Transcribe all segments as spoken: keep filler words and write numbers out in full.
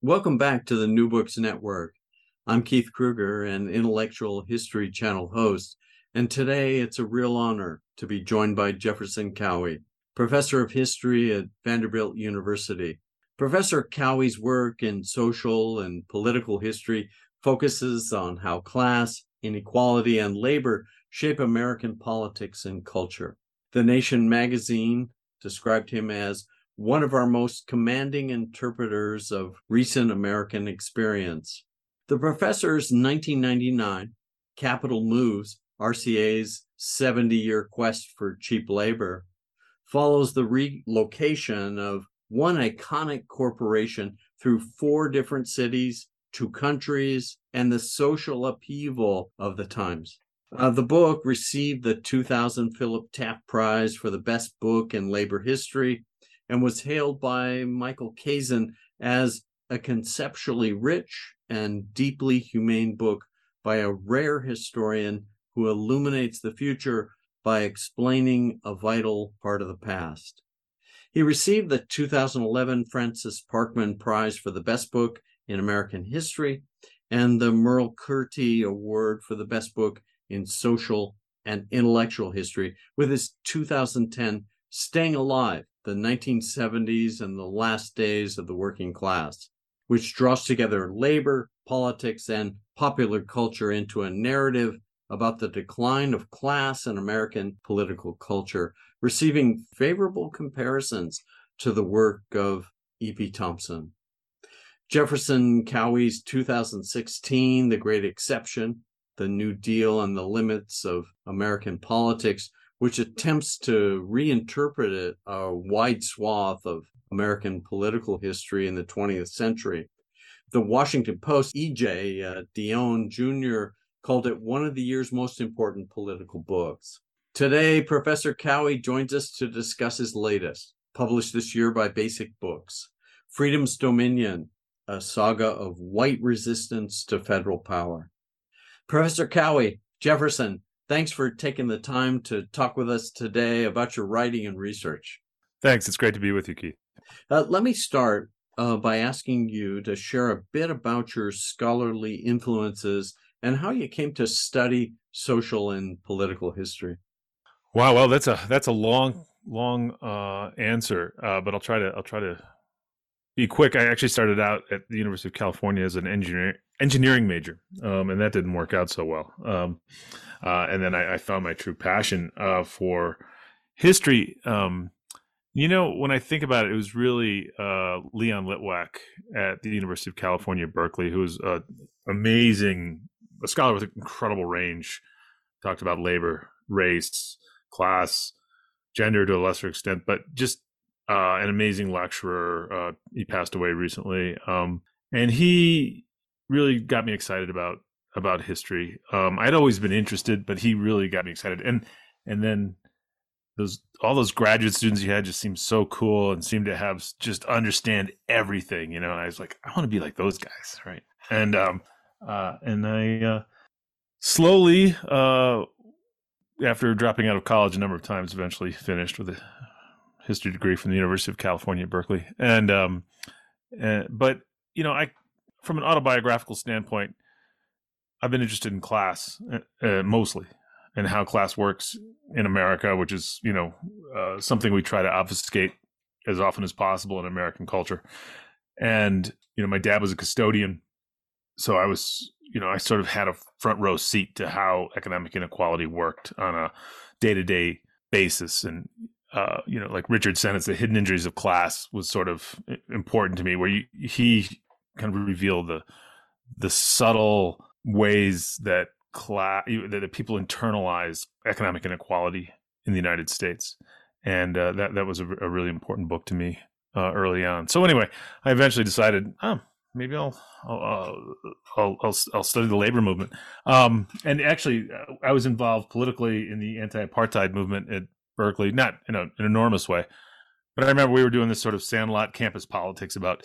Welcome back to the New Books Network. I'm Keith Kruger, an Intellectual History Channel host, and today it's a real honor to be joined by Jefferson Cowie, professor of history at Vanderbilt University. Professor Cowie's work in social and political history focuses on how class, inequality, and labor shape American politics and culture. The Nation magazine described him as one of our most commanding interpreters of recent American experience. The professor's nineteen ninety-nine, Capital Moves, R C A's seventy-year quest for cheap labor, follows the relocation of one iconic corporation through four different cities, two countries, and the social upheaval of the times. Uh, the book received the two thousand Philip Taft Prize for the best book in labor history, and was hailed by Michael Kazin as a conceptually rich and deeply humane book by a rare historian who illuminates the future by explaining a vital part of the past. He received the two thousand eleven Francis Parkman Prize for the best book in American history and the Merle Curti Award for the best book in social and intellectual history with his two thousand ten Staying Alive, the nineteen seventies and the Last Days of the Working Class, which draws together labor, politics, and popular culture into a narrative about the decline of class in American political culture, receiving favorable comparisons to the work of E P Thompson. Jefferson Cowie's two thousand sixteen, The Great Exception, The New Deal and the Limits of American Politics, which attempts to reinterpret a wide swath of American political history in the twentieth century. The Washington Post, E J Uh, Dion Junior called it one of the year's most important political books. Today, Professor Cowie joins us to discuss his latest, published this year by Basic Books, Freedom's Dominion, a saga of white resistance to federal power. Professor Cowie, Jefferson, thanks for taking the time to talk with us today about your writing and research. Thanks. It's great to be with you, Keith. Uh, let me start uh, by asking you to share a bit about your scholarly influences and how you came to study social and political history. Wow. Well, that's a that's a long, long uh, answer, uh, but I'll try to I'll try to be quick. I actually started out at the University of California as an engineer. engineering major, um, and that didn't work out so well. Um, uh, and then I, I found my true passion uh, for history. Um, you know, when I think about it, it was really uh, Leon Litwack at the University of California, Berkeley, who was an amazing a scholar with incredible range. Talked about labor, race, class, gender to a lesser extent, but just uh, an amazing lecturer. Uh, he passed away recently. Um, and he... really got me excited about about history. Um, I'd always been interested, but he really got me excited. And and then those all those graduate students he had just seemed so cool and seemed to have just understand everything, you know. And I was like, I want to be like those guys, right? And um, uh, and I uh, slowly, uh, after dropping out of college a number of times, eventually finished with a history degree from the University of California at Berkeley. And um, uh, but you know, I. From an autobiographical standpoint, I've been interested in class uh, mostly and how class works in America, which is, you know, uh, something we try to obfuscate as often as possible in American culture. And, you know, my dad was a custodian. So I was, you know, I sort of had a front row seat to how economic inequality worked on a day-to-day basis. And, uh, you know, like Richard Sennett's The Hidden Injuries of Class was sort of important to me, where you, he kind of revealed the the subtle ways that class, that the people internalize economic inequality in the United States. And uh, that, that was a, a really important book to me uh, early on. So anyway, I eventually decided, oh, maybe I'll I'll, I'll I'll I'll study the labor movement. Um, and actually, I was involved politically in the anti-apartheid movement at Berkeley, not in a, an enormous way, but I remember we were doing this sort of sandlot campus politics about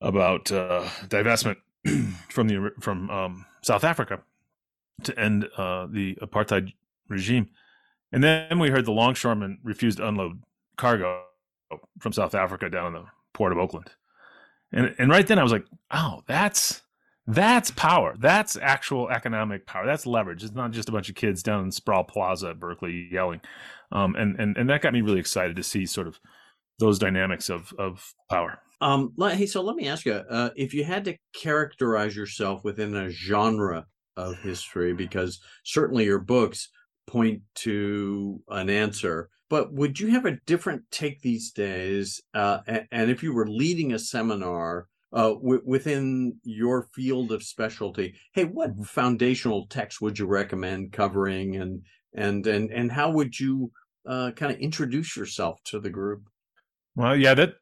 about uh, divestment from the from um, South Africa to end uh, the apartheid regime. And then we heard the longshoremen refused to unload cargo from South Africa down in the port of Oakland. And and right then I was like, oh, that's that's power. That's actual economic power. That's leverage. It's not just a bunch of kids down in Sproul Plaza at Berkeley yelling. Um, and, and and that got me really excited to see sort of those dynamics of of power. Um, hey, so let me ask you, uh, if you had to characterize yourself within a genre of history, because certainly your books point to an answer, but would you have a different take these days? Uh, and, and if you were leading a seminar uh, w- within your field of specialty, hey, what mm-hmm. foundational text would you recommend covering, and and and and how would you uh, kind of introduce yourself to the group? Well, yeah, that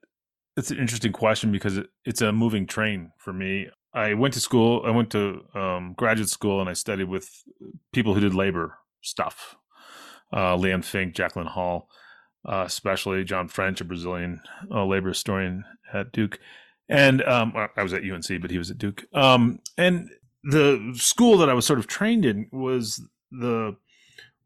that's an interesting question, because it, it's a moving train for me. I went to school, I went to um, graduate school, and I studied with people who did labor stuff. Uh, Leon Fink, Jacqueline Hall, uh, especially John French, a Brazilian uh, labor historian at Duke. And um, I was at U N C, but he was at Duke. Um, and the school that I was sort of trained in was the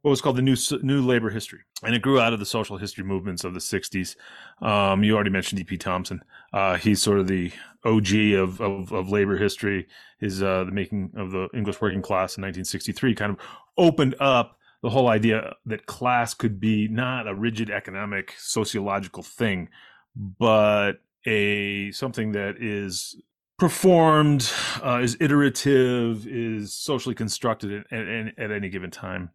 what was called the New New Labor History. And it grew out of the social history movements of the sixties. Um, you already mentioned E P. Thompson. Uh, he's sort of the O G of, of, of labor history. His uh, The Making of the English Working Class in nineteen sixty-three kind of opened up the whole idea that class could be not a rigid economic sociological thing, but a something that is performed, uh, is iterative, is socially constructed at, at, at any given time.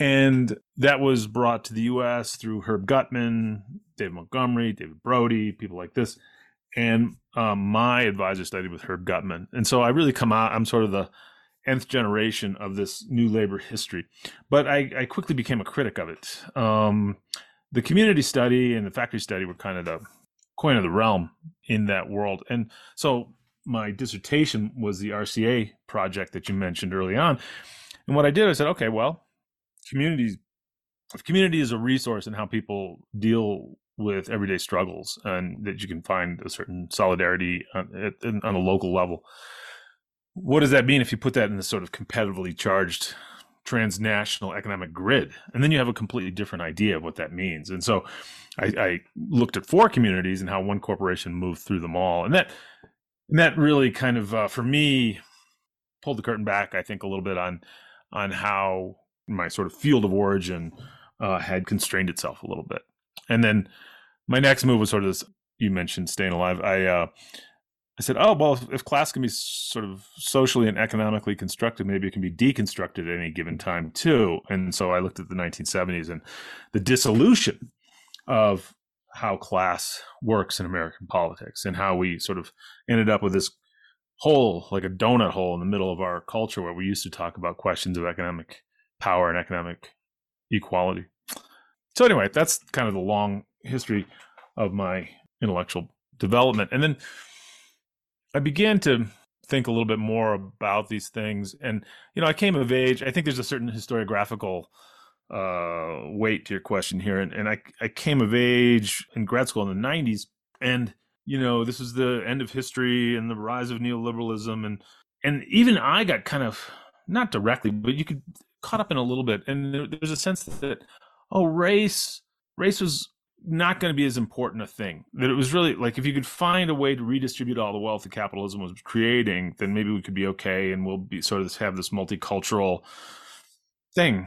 And that was brought to the U S through Herb Gutman, Dave Montgomery, David Brody, people like this. And um, my advisor studied with Herb Gutman. And so I really come out, I'm sort of the nth generation of this new labor history. But I, I quickly became a critic of it. Um, the community study and the factory study were kind of the coin of the realm in that world. And so my dissertation was the R C A project that you mentioned early on. And what I did, I said, okay, well, communities, if community is a resource in how people deal with everyday struggles, and that you can find a certain solidarity on, on a local level, what does that mean if you put that in this sort of competitively charged transnational economic grid? And then you have a completely different idea of what that means. And so I, I looked at four communities and how one corporation moved through them all. And that, and that really kind of, uh, for me, pulled the curtain back, I think, a little bit on, on how my sort of field of origin uh, had constrained itself a little bit. And then my next move was sort of this, you mentioned Staying Alive. I, uh, I said, oh, well, if, if class can be sort of socially and economically constructed, maybe it can be deconstructed at any given time too. And so I looked at the nineteen seventies and the dissolution of how class works in American politics, and how we sort of ended up with this hole, like a donut hole in the middle of our culture, where we used to talk about questions of economic power and economic equality. So anyway, that's kind of the long history of my intellectual development. And then I began to think a little bit more about these things. And, you know, I came of age. I think there's a certain historiographical uh, weight to your question here. And, and I, I came of age in grad school in the nineties. And, you know, this was the end of history and the rise of neoliberalism. And, and even I got kind of, not directly, but you could caught up in a little bit. And there, there's a sense that, oh, race, race was not going to be as important a thing. That it was really like, if you could find a way to redistribute all the wealth that capitalism was creating, then maybe we could be okay, and we'll be sort of have this multicultural thing.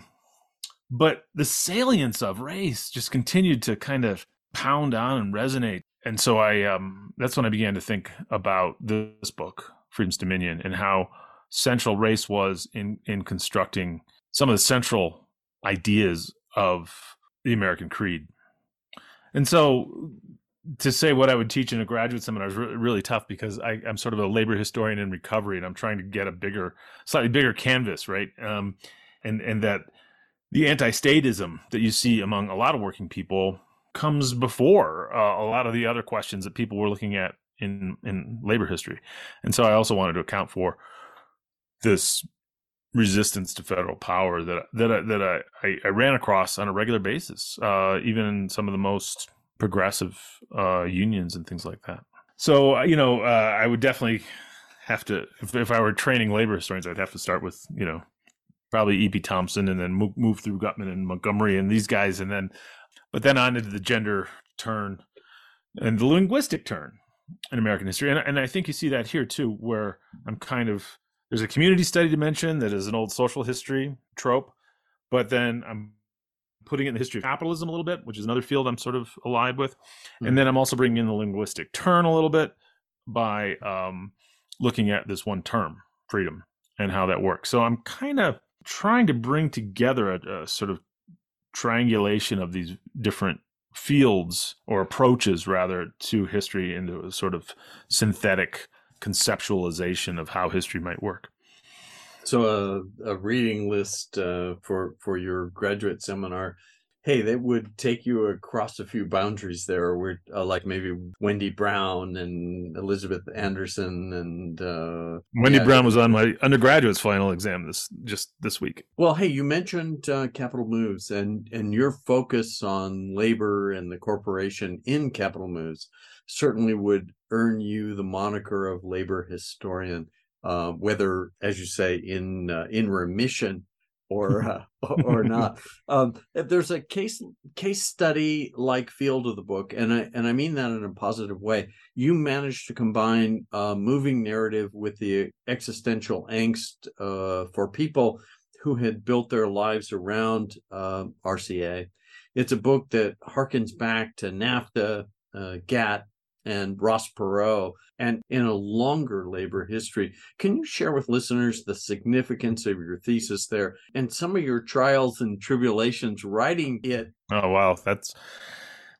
But the salience of race just continued to kind of pound on and resonate. And so I, um, that's when I began to think about this book, Freedom's Dominion, and how central race was in, in constructing some of the central ideas of the American creed. And so to say what I would teach in a graduate seminar is re- really tough because I, I'm sort of a labor historian in recovery, and I'm trying to get a bigger, slightly bigger canvas, right? Um, and, and that the anti-statism that you see among a lot of working people comes before uh, a lot of the other questions that people were looking at in, in labor history. And so I also wanted to account for this resistance to federal power that that I, that I, I, I ran across on a regular basis, uh, even in some of the most progressive uh, unions and things like that. So, you know, uh, I would definitely have to, if, if I were training labor historians, I'd have to start with, you know, probably E P. Thompson, and then move, move through Gutman and Montgomery and these guys, and then, but then on into the gender turn and the linguistic turn in American history. And, and I think you see that here too, where I'm kind of, there's a community study dimension that is an old social history trope, but then I'm putting it in the history of capitalism a little bit, which is another field I'm sort of allied with. Mm-hmm. And then I'm also bringing in the linguistic turn a little bit by um, looking at this one term, freedom, and how that works. So I'm kind of trying to bring together a, a sort of triangulation of these different fields or approaches, rather, to history into a sort of synthetic conceptualization of how history might work. So uh, a reading list uh, for for your graduate seminar, hey, that would take you across a few boundaries there, where uh, like maybe Wendy Brown and Elizabeth Anderson and uh, Wendy yeah, Brown was on my undergraduate's final exam this just this week. Well, hey, you mentioned uh, Capital Moves and and your focus on labor and the corporation in Capital Moves certainly would earn you the moniker of labor historian, uh, whether, as you say, in uh, in remission or uh, or not. Um, there's a case case study like feel to the book, and I and I mean that in a positive way. You managed to combine uh, moving narrative with the existential angst uh, for people who had built their lives around uh, R C A. It's a book that harkens back to NAFTA, uh, GATT, and Ross Perot, and in a longer labor history. Can you share with listeners the significance of your thesis there and some of your trials and tribulations writing it? Oh, wow. That's,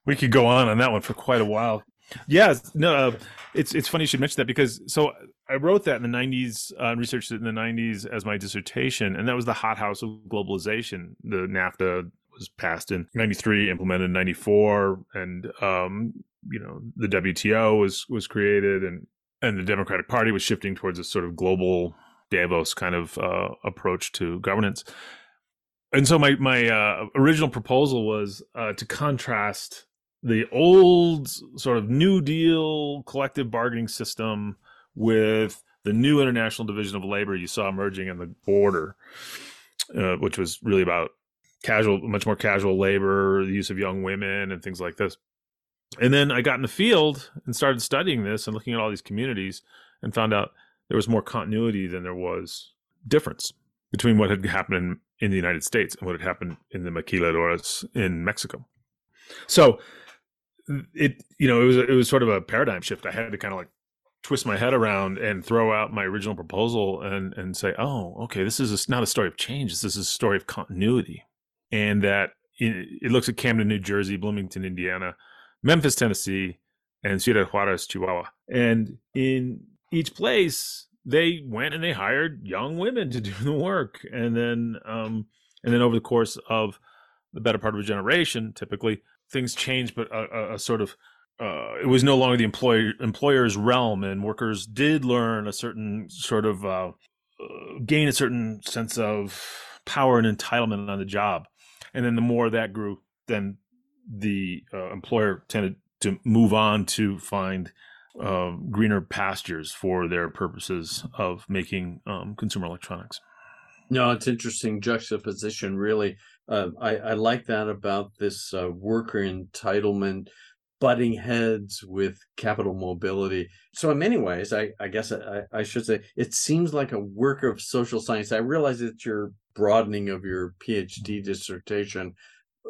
we could go on on that one for quite a while. Yeah, no, uh, it's it's funny you should mention that, because so I wrote that in the nineties, uh, researched it in the nineties as my dissertation, and that was the hothouse of globalization. The NAFTA was passed in ninety-three, implemented in ninety-four, and um, you know, the W T O was was created, and and the Democratic Party was shifting towards a sort of global Davos kind of uh, approach to governance. And so my my uh, original proposal was uh, to contrast the old sort of New Deal collective bargaining system with the new international division of labor you saw emerging in the border, uh, which was really about casual, much more casual labor, the use of young women and things like this. And then I got in the field and started studying this and looking at all these communities, and found out there was more continuity than there was difference between what had happened in the United States and what had happened in the maquiladoras in Mexico. So it, you know, it was, it was sort of a paradigm shift. I had to kind of like twist my head around and throw out my original proposal and, and say, oh, okay, this is a, not a story of change. This is a story of continuity. And that it, it looks at Camden, New Jersey, Bloomington, Indiana, Memphis, Tennessee, and Ciudad Juarez, Chihuahua. And in each place, they went and they hired young women to do the work. And then, um, and then over the course of the better part of a generation, typically things changed, but a, a, a sort of uh, it was no longer the employer employer's realm, and workers did learn a certain sort of uh, gain a certain sense of power and entitlement on the job. And then the more that grew, then the uh, employer tended to move on to find uh, greener pastures for their purposes of making um, consumer electronics. No, it's interesting juxtaposition, really. Uh, I, I like that about this uh, worker entitlement butting heads with capital mobility. So in many ways, I, I guess I, I should say, it seems like a work of social science. I realize it's your broadening of your PhD dissertation,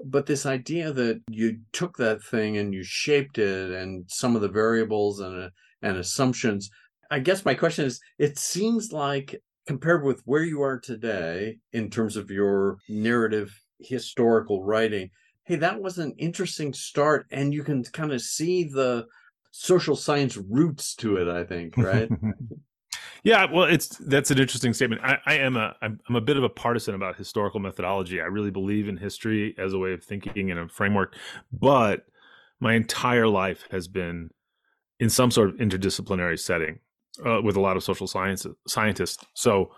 But this idea that you took that thing and you shaped it and some of the variables and, uh, and assumptions, I guess my question is, it seems like compared with where you are today in terms of your narrative historical writing, hey, that was an interesting start. And you can kind of see the social science roots to it, I think, right? Yeah, well, it's that's an interesting statement. I, I am a I'm, I'm a bit of a partisan about historical methodology. I really believe in history as a way of thinking and a framework, but my entire life has been in some sort of interdisciplinary setting uh, with a lot of social science scientists. So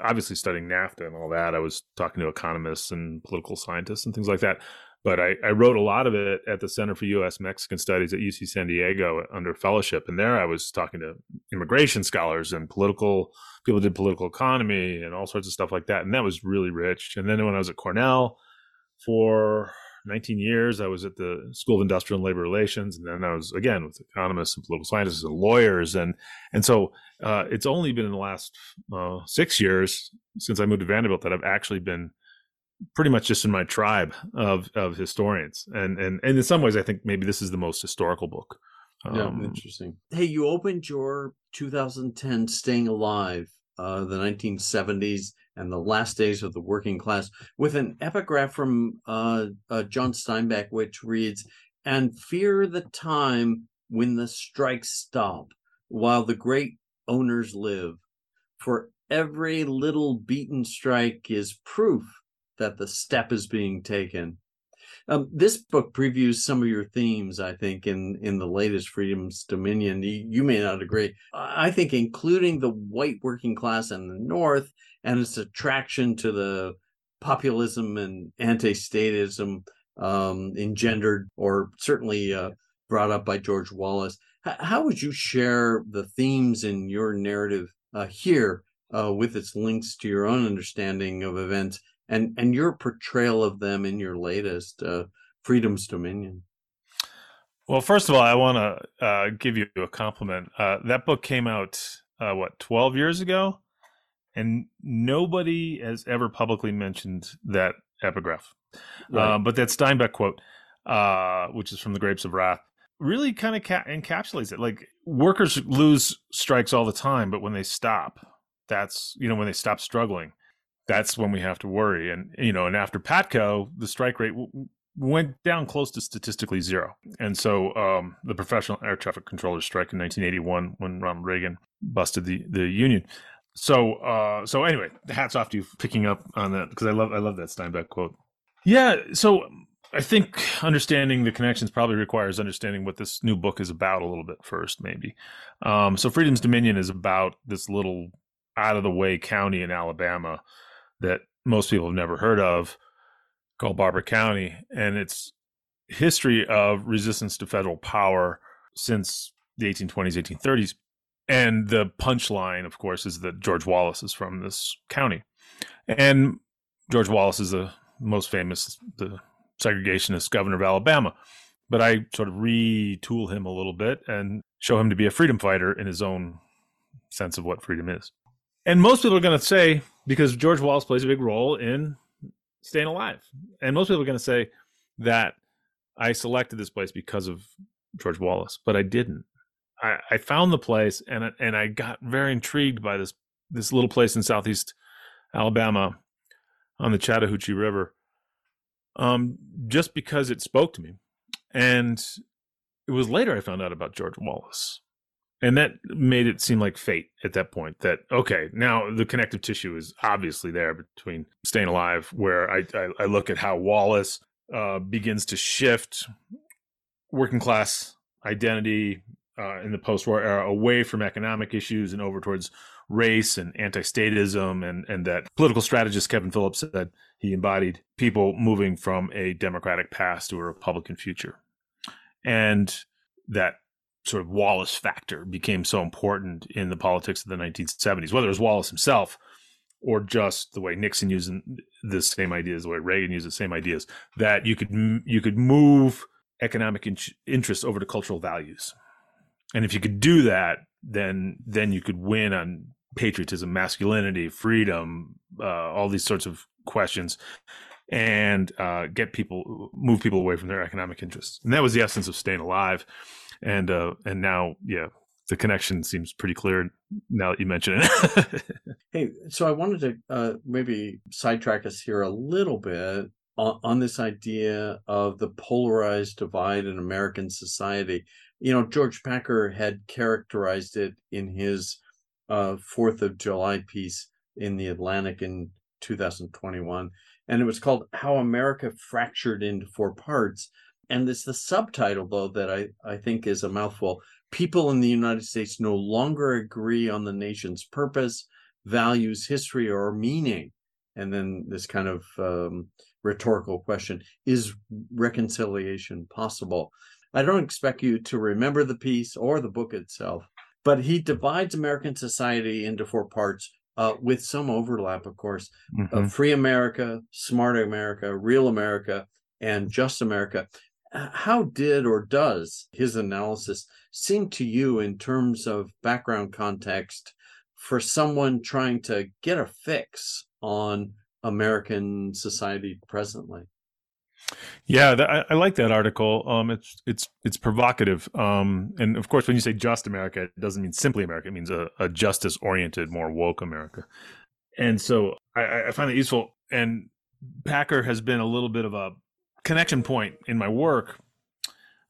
obviously studying NAFTA and all that, I was talking to economists and political scientists and things like that. But I, I wrote a lot of it at the Center for U S Mexican Studies at U C San Diego under fellowship. And there I was talking to immigration scholars and political people who did political economy and all sorts of stuff like that. And that was really rich. And then when I was at Cornell for nineteen years, I was at the School of Industrial and Labor Relations. And then I was, again, with economists and political scientists and lawyers. And and so uh, it's only been in the last uh, six years since I moved to Vanderbilt that I've actually been pretty much just in my tribe of of historians. And, and, and in some ways, I think maybe this is the most historical book. Um, yeah, interesting. Hey, you opened your two thousand ten Staying Alive, uh, the nineteen seventies and the last days of the working class, with an epigraph from uh, uh, John Steinbeck, which reads, "And fear the time when the strikes stop, while the great owners live. For every little beaten strike is proof that the step is being taken." Um, this book previews some of your themes, I think, in, in the latest Freedom's Dominion. You, you may not agree. I think including the white working class in the North and its attraction to the populism and anti-statism um, engendered or certainly uh, brought up by George Wallace. H- how would you share the themes in your narrative uh, here uh, with its links to your own understanding of events and and your portrayal of them in your latest uh, Freedom's Dominion? Well, first of all, I want to uh, give you a compliment. Uh, that book came out, uh, what, twelve years ago? And nobody has ever publicly mentioned that epigraph. Right. Uh, but that Steinbeck quote, uh, which is from The Grapes of Wrath, really kind of ca- encapsulates it. Like, workers lose strikes all the time, but when they stop, that's, you know, when they stop struggling, that's when we have to worry. And, you know, and after Patco, the strike rate w- went down close to statistically zero. And so um, the professional air traffic controllers strike in nineteen eighty-one when Ronald Reagan busted the, the union. So uh, so anyway, hats off to you for picking up on that, because I love I love that Steinbeck quote. Yeah, so I think understanding the connections probably requires understanding what this new book is about a little bit first, maybe. Um, so Freedom's Dominion is about this little out-of-the-way county in Alabama that most people have never heard of, called Barber County, and its history of resistance to federal power since the eighteen twenties, eighteen thirties. And the punchline, of course, is that George Wallace is from this county. And George Wallace is the most famous, the segregationist governor of Alabama. But I sort of retool him a little bit and show him to be a freedom fighter in his own sense of what freedom is. And most people are going to say, because George Wallace plays a big role in Staying Alive, and most people are going to say that I selected this place because of George Wallace, but I didn't. I, I found the place, and and I got very intrigued by this this little place in southeast Alabama on the Chattahoochee River, um, just because it spoke to me. And it was later I found out about George Wallace. And that made it seem like fate at that point that, okay, now the connective tissue is obviously there between Staying Alive, where I, I, I look at how Wallace uh, begins to shift working class identity uh, in the post-war era away from economic issues and over towards race and anti-statism, and, and that political strategist Kevin Phillips said he embodied people moving from a democratic past to a Republican future. And that sort of Wallace factor became so important in the politics of the nineteen seventies, whether it was Wallace himself or just the way Nixon used the same ideas, the way Reagan used the same ideas, that you could you could move economic in- interests over to cultural values. And if you could do that, then then you could win on patriotism, masculinity, freedom, uh, all these sorts of questions. and uh, get people, move people away from their economic interests. And that was the essence of Staying Alive. And uh, and now, yeah, the connection seems pretty clear now that you mention it. Hey, so I wanted to uh, maybe sidetrack us here a little bit on, on this idea of the polarized divide in American society. You know, George Packer had characterized it in his uh, fourth of July piece in The Atlantic in two thousand twenty-one, and it was called How America Fractured into Four Parts. And it's the subtitle, though, that I, I think is a mouthful. People in the United States no longer agree on the nation's purpose, values, history, or meaning. And then this kind of um, rhetorical question, is reconciliation possible? I don't expect you to remember the piece or the book itself, but he divides American society into four parts, uh, with some overlap, of course. Mm-hmm. uh, Free America, Smart America, Real America, and Just America. How did or does his analysis seem to you in terms of background context for someone trying to get a fix on American society presently? Yeah, that, I, I like that article. Um, it's it's it's provocative. Um, and of course, when you say just America, it doesn't mean simply America. It means a, a justice-oriented, more woke America. And so I, I find that useful. And Packer has been a little bit of a connection point in my work,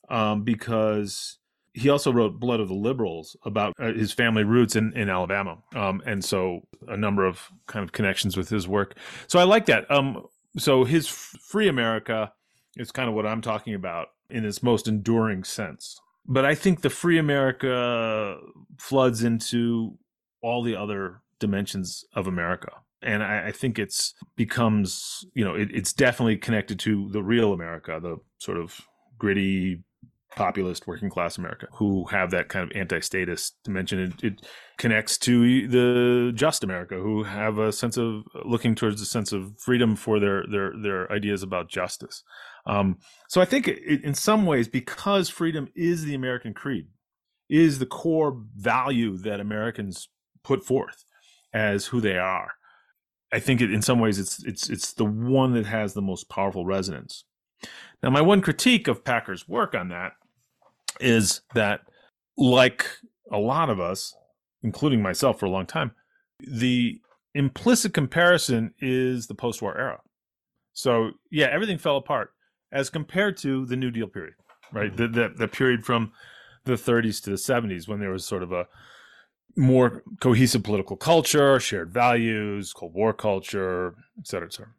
um, because he also wrote Blood of the Liberals about uh, his family roots in, in Alabama. Um, and so a number of kind of connections with his work. So I like that. Um, So his Free America is kind of what I'm talking about in its most enduring sense. But I think the Free America floods into all the other dimensions of America. And I, I think it's becomes, you know, it, it's definitely connected to the real America, the sort of gritty, populist, working class America, who have that kind of anti-statist dimension. It, it connects to the just America, who have a sense of looking towards a sense of freedom for their their their ideas about justice. Um, so I think it, in some ways, because freedom is the American creed, is the core value that Americans put forth as who they are. I think it, in some ways it's it's it's the one that has the most powerful resonance. Now, my one critique of Packer's work on that is that, like a lot of us, including myself for a long time, the implicit comparison is the post-war era. So, yeah, everything fell apart as compared to the New Deal period, right? The, the, the period from the thirties to the seventies, when there was sort of a more cohesive political culture, shared values, Cold War culture, et cetera, et cetera.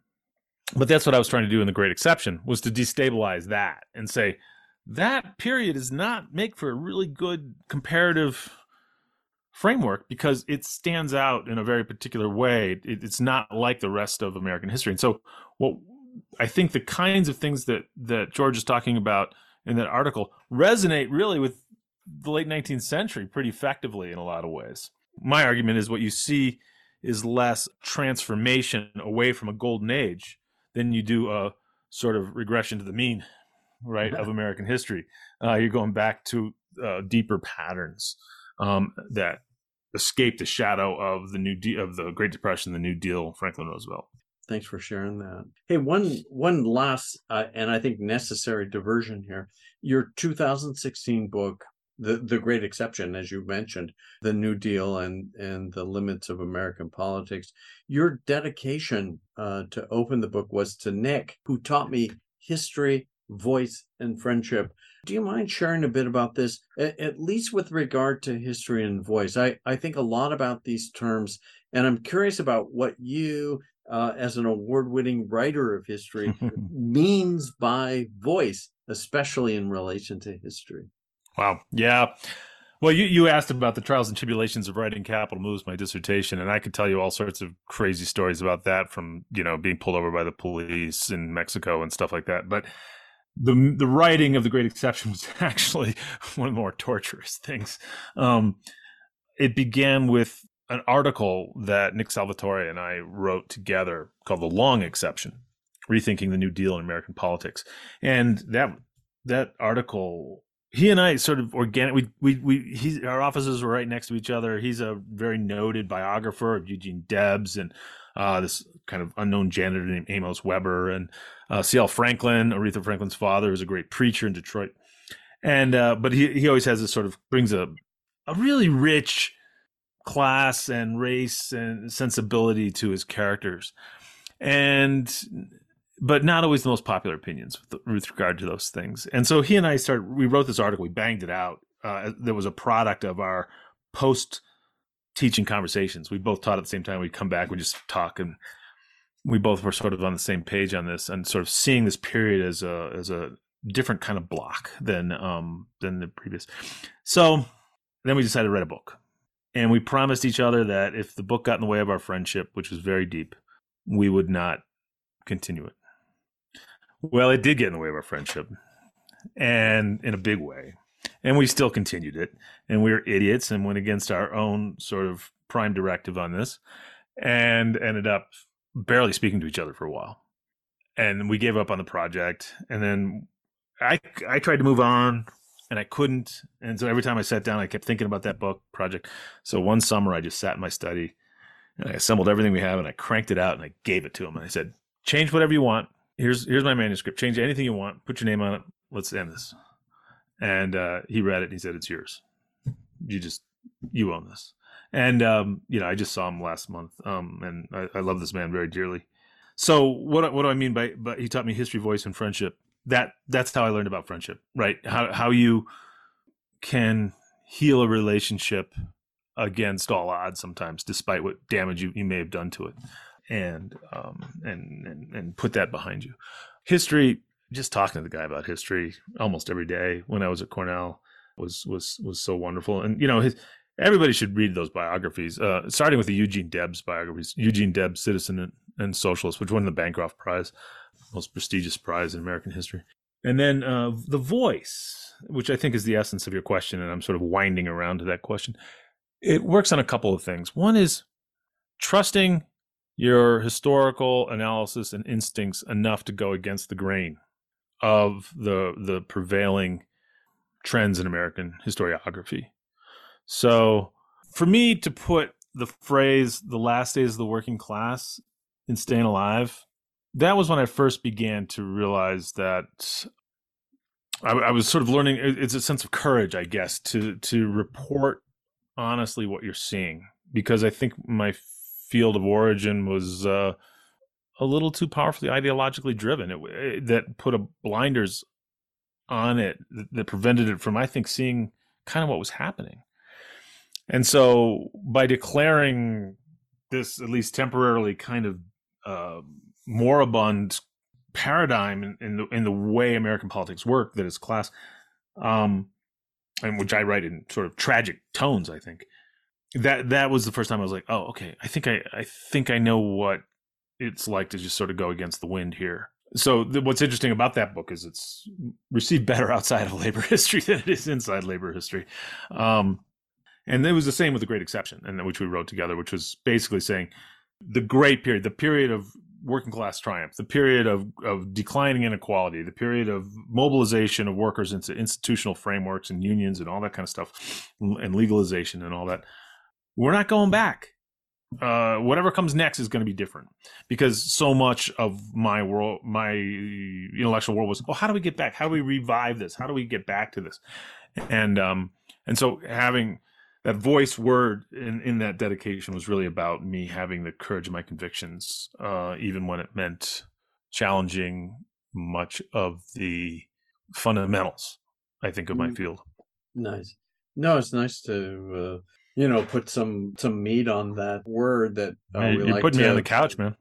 But that's what I was trying to do in The Great Exception, was to destabilize that and say that period does not make for a really good comparative framework because it stands out in a very particular way. It, it's not like the rest of American history. And so what I think the kinds of things that, that George is talking about in that article resonate really with the late nineteenth century pretty effectively in a lot of ways. My argument is what you see is less transformation away from a golden age then you do a sort of regression to the mean, right, of American history. Uh, you're going back to uh, deeper patterns um, that escape the shadow of the New De- of the Great Depression, the New Deal, Franklin Roosevelt. Thanks for sharing that. Hey, one one last uh, and I think necessary diversion here. Your two thousand sixteen book, The The Great Exception, as you mentioned, the New Deal and, and the limits of American politics. Your dedication uh, to open the book was to Nick, who taught me history, voice, and friendship. Do you mind sharing a bit about this, a- at least with regard to history and voice? I, I think a lot about these terms, and I'm curious about what you, uh, as an award-winning writer of history, means by voice, especially in relation to history. Wow. Yeah. Well, you, you asked about the trials and tribulations of writing Capital Moves, my dissertation, and I could tell you all sorts of crazy stories about that, from, you know, being pulled over by the police in Mexico and stuff like that. But the the writing of The Great Exception was actually one of the more torturous things. Um, it began with an article that Nick Salvatore and I wrote together called The Long Exception, Rethinking the New Deal in American Politics. And that that article... He and I sort of organic. We we we. He, our offices were right next to each other. He's a very noted biographer of Eugene Debs and uh, this kind of unknown janitor named Amos Weber, and uh, C L Franklin, Aretha Franklin's father, was a great preacher in Detroit. And uh, but he he always has this sort of brings a a really rich class and race and sensibility to his characters, and but not always the most popular opinions with, with regard to those things. And so he and I started. We wrote this article. We banged it out. Uh, there was a product of our post teaching conversations. We both taught at the same time. We'd come back, we just talk, and we both were sort of on the same page on this, and sort of seeing this period as a as a different kind of block than um than the previous. So then we decided to write a book, and we promised each other that if the book got in the way of our friendship, which was very deep, we would not continue it. Well, it did get in the way of our friendship, and in a big way. And we still continued it, and we were idiots and went against our own sort of prime directive on this, and ended up barely speaking to each other for a while. And we gave up on the project, and then I, I tried to move on, and I couldn't. And so every time I sat down, I kept thinking about that book project. So one summer, I just sat in my study, and I assembled everything we have, and I cranked it out, and I gave it to him. And I said, change whatever you want. Here's here's my manuscript. Change anything you want. Put your name on it. Let's end this. And uh, he read it and he said, it's yours. You just, you own this. And, um, you know, I just saw him last month, um, and I, I love this man very dearly. So what what do I mean by, but he taught me history, voice, and friendship. That That's how I learned about friendship, right? How how you can heal a relationship against all odds sometimes, despite what damage you, you may have done to it, and, um, and, and, and put that behind you. History. Just talking to the guy about history almost every day when I was at Cornell was was was so wonderful. And, you know, his, everybody should read those biographies, uh, starting with the Eugene Debs biographies, Eugene Debs, Citizen and, and Socialist, which won the Bancroft Prize, most prestigious prize in American history. And then uh, The Voice, which I think is the essence of your question, and I'm sort of winding around to that question. It works on a couple of things. One is trusting your historical analysis and instincts enough to go against the grain of the the prevailing trends in American historiography. So for me to put the phrase, the last days of the working class, in Staying Alive, that was when I first began to realize that I, I was sort of learning, it's a sense of courage, I guess, to to report honestly what you're seeing. Because I think my field of origin was uh, a little too powerfully ideologically driven, it, it, that put a blinders on it that, that prevented it from, I think, seeing kind of what was happening. And so by declaring this, at least temporarily, kind of uh, moribund paradigm in, in, the, in the way American politics work, that is class, um, and which I write in sort of tragic tones, I think, that that was the first time I was like, oh, okay, I think I, I think I know what it's like to just sort of go against the wind here. So th- what's interesting about that book is it's received better outside of labor history than it is inside labor history. Um, and it was the same with The Great Exception, and which we wrote together, which was basically saying the great period, the period of working class triumph, the period of, of declining inequality, the period of mobilization of workers into institutional frameworks and unions and all that kind of stuff, and legalization and all that. We're not going back. Uh, whatever comes next is going to be different, because so much of my world, my intellectual world, was, oh, how do we get back? How do we revive this? How do we get back to this? And um, and so having that voice word in, in that dedication was really about me having the courage of my convictions, uh, even when it meant challenging much of the fundamentals, I think, of my field. Nice. No, it's nice to... Uh... You know, put some some meat on that word that uh, we you like put to... me on the couch, man.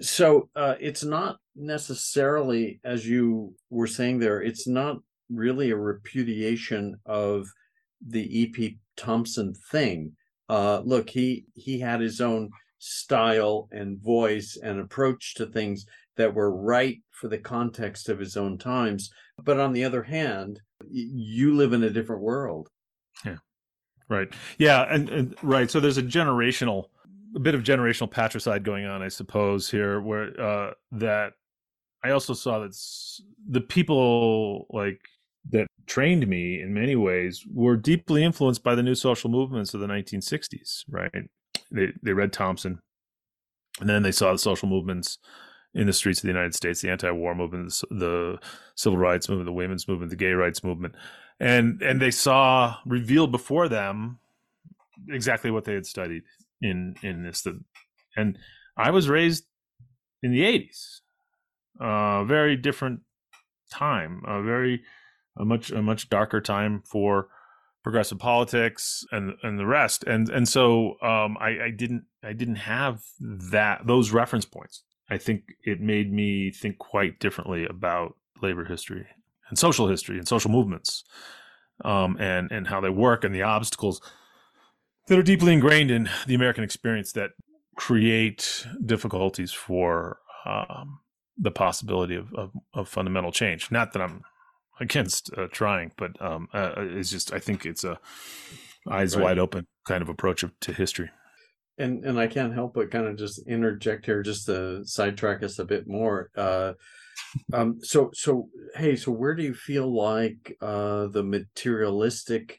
So uh, it's not necessarily, as you were saying there, it's not really a repudiation of the E P. Thompson thing. Uh, look, he he had his own style and voice and approach to things that were right for the context of his own times. But on the other hand, you live in a different world. Yeah. Right. Yeah. And, and right. So there's a generational, a bit of generational patricide going on, I suppose, here, where uh, that I also saw that the people like that trained me in many ways were deeply influenced by the new social movements of the nineteen sixties. Right. They, they read Thompson. And then they saw the social movements in the streets of the United States, the anti-war movement, the civil rights movement, the women's movement, the gay rights movement. And and they saw revealed before them exactly what they had studied in, in this. And I was raised in the eighties, a uh, very different time, a very a much a much darker time for progressive politics and and the rest. And and so um, I, I didn't I didn't have that those reference points. I think it made me think quite differently about labor history and social history and social movements, um, and, and how they work and the obstacles that are deeply ingrained in the American experience that create difficulties for um, the possibility of, of, of fundamental change. Not that I'm against uh, trying, but um, uh, it's just, I think it's a eyes right. wide open kind of approach of, to history. And and I can't help but kind of just interject here, just to sidetrack us a bit more. Uh, um, so so hey, so where do you feel like uh, the materialistic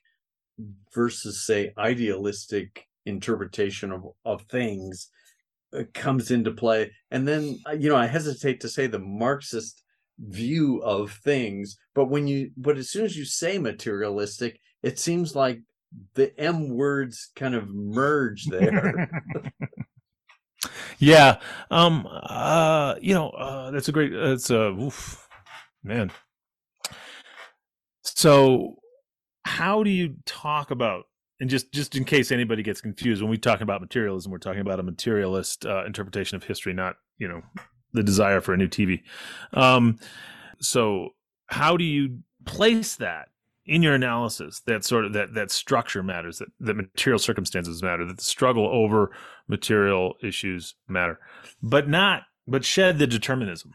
versus, say, idealistic interpretation of of things uh, comes into play? And then you know I hesitate to say the Marxist view of things, but when you but as soon as you say materialistic, it seems like the M words kind of merge there. yeah. Um, uh, you know, uh, that's a great, uh, it's a, oof, man. So how do you talk about, and just, just in case anybody gets confused, when we talk about materialism, we're talking about a materialist uh, interpretation of history, not, you know, the desire for a new T V. Um, so how do you place that in your analysis, that sort of that that structure matters, that, that material circumstances matter, that the struggle over material issues matter, but not but shed the determinism,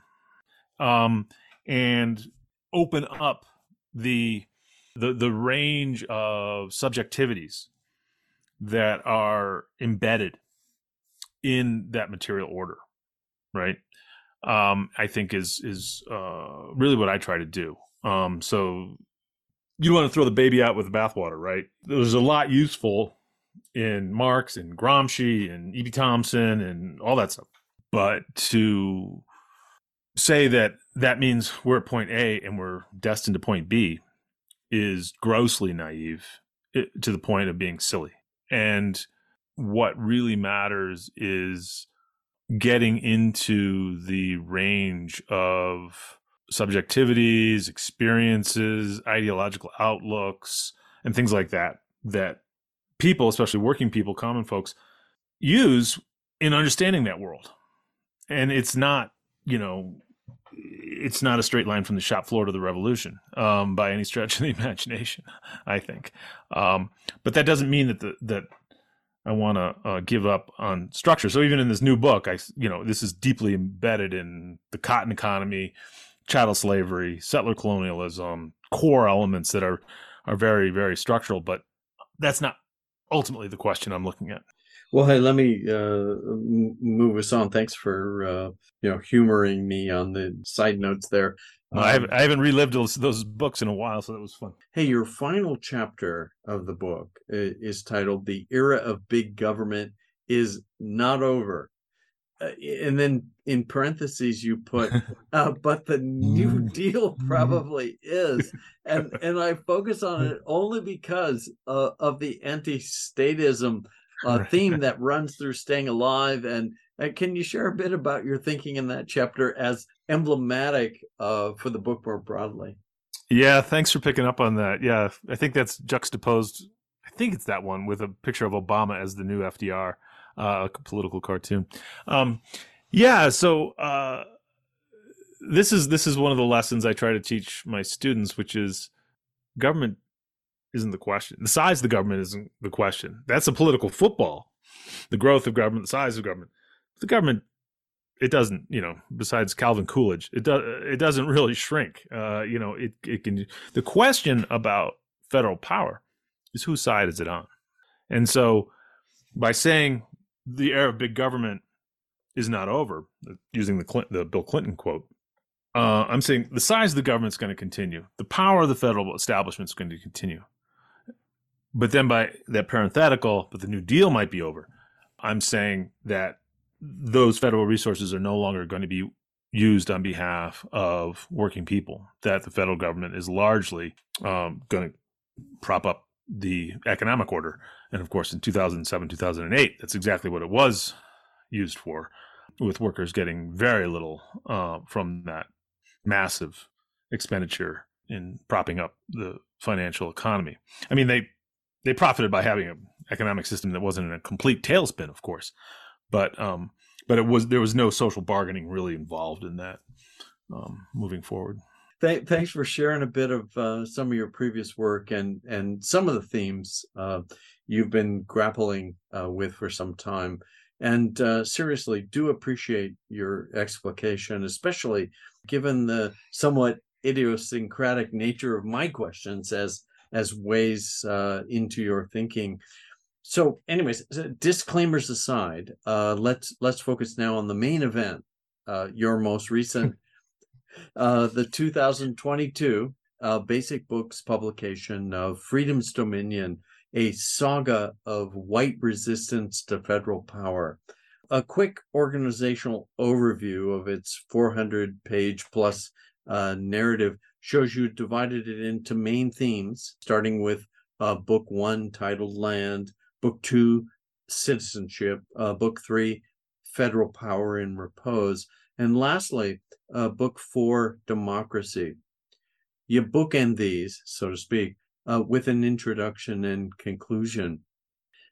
um, and open up the the the range of subjectivities that are embedded in that material order, right? Um, I think is is uh, really what I try to do. Um, so. You don't want to throw the baby out with the bathwater, right? There's a lot useful in Marx and Gramsci and E P Thompson and all that stuff. But to say that that means we're at point A and we're destined to point B is grossly naive, to the point of being silly. And what really matters is getting into the range of subjectivities, experiences, ideological outlooks, and things like that, that people, especially working people, common folks, use in understanding that world. And it's not, you know, it's not a straight line from the shop floor to the revolution, um, by any stretch of the imagination, I think. Um, but that doesn't mean that the, that I want to uh, give up on structure. So even in this new book, I, you know, this is deeply embedded in the cotton economy, chattel slavery, settler colonialism, core elements that are, are very, very structural, but that's not ultimately the question I'm looking at. Well, hey, let me uh, move us on. Thanks for, uh, you know, humoring me on the side notes there. Um, I, haven't, I haven't relived those, those books in a while, so that was fun. Hey, your final chapter of the book is titled "The Era of Big Government Is Not Over." Uh, and then in parentheses you put, uh, but the New Deal probably is. And and I focus on it only because uh, of the anti-statism uh, theme that runs through Staying Alive. And uh, can you share a bit about your thinking in that chapter as emblematic uh, for the book more broadly? Yeah, thanks for picking up on that. Yeah, I think that's juxtaposed. I think it's that one with a picture of Obama as the new F D R. Uh, a political cartoon. Um, yeah, so uh, this is this is one of the lessons I try to teach my students, which is government isn't the question. The size of the government isn't the question. That's a political football. The growth of government, the size of government. The government, it doesn't, you know, besides Calvin Coolidge, it does it doesn't really shrink. Uh, you know, it it can. The question about federal power is whose side is it on? And so by saying the era of big government is not over, using the Clinton, the Bill Clinton quote, uh, I'm saying the size of the government's going to continue. The power of the federal establishment is going to continue. But then by that parenthetical, but the New Deal might be over, I'm saying that those federal resources are no longer going to be used on behalf of working people, that the federal government is largely um, going to prop up the economic order. And of course, in two thousand seven, two thousand eight, that's exactly what it was used for, with workers getting very little uh, from that massive expenditure in propping up the financial economy. I mean, they they profited by having an economic system that wasn't in a complete tailspin, of course, but um, but it was there was no social bargaining really involved in that um, moving forward. Th- thanks for sharing a bit of uh, some of your previous work and and some of the themes uh, you've been grappling uh, with for some time. And uh, seriously, do appreciate your explication, especially given the somewhat idiosyncratic nature of my questions as as ways uh, into your thinking. So anyways, disclaimers aside, uh, let's let's focus now on the main event, uh, your most recent, uh, the two thousand twenty-two uh, Basic Books publication of Freedom's Dominion, A Saga of White Resistance to Federal Power. A quick organizational overview of its four hundred page plus uh, narrative shows you divided it into main themes, starting with uh, Book One, titled Land, Book Two, Citizenship, uh, Book Three, Federal Power in Repose, and lastly, uh, Book Four, Democracy. You bookend these, so to speak, Uh, with an introduction and conclusion.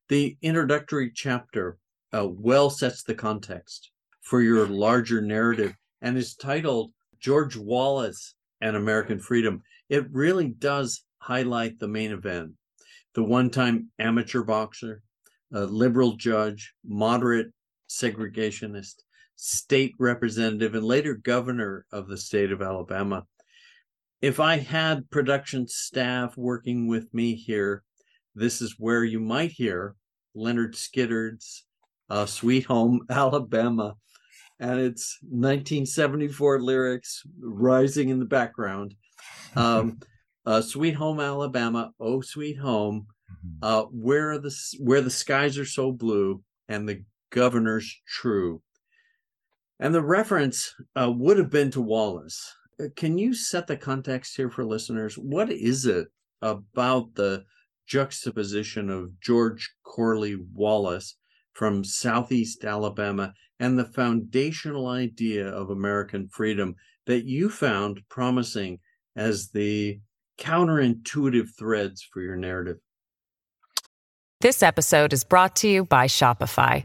The introductory chapter uh, well sets the context for your larger narrative and is titled George Wallace and American Freedom. It really does highlight the main event, the one-time amateur boxer, a liberal judge, moderate segregationist, state representative, and later governor of the state of Alabama. If I had production staff working with me here, this is where you might hear Leonard Skinner's uh, Sweet Home Alabama and its nineteen seventy-four lyrics rising in the background. Um, uh, Sweet Home Alabama, oh sweet home, uh, where the where the skies are so blue and the governor's true. And the reference uh, would have been to Wallace. Can you set the context here for listeners? What is it about the juxtaposition of George Corley Wallace from Southeast Alabama and the foundational idea of American freedom that you found promising as the counterintuitive threads for your narrative? This episode is brought to you by Shopify.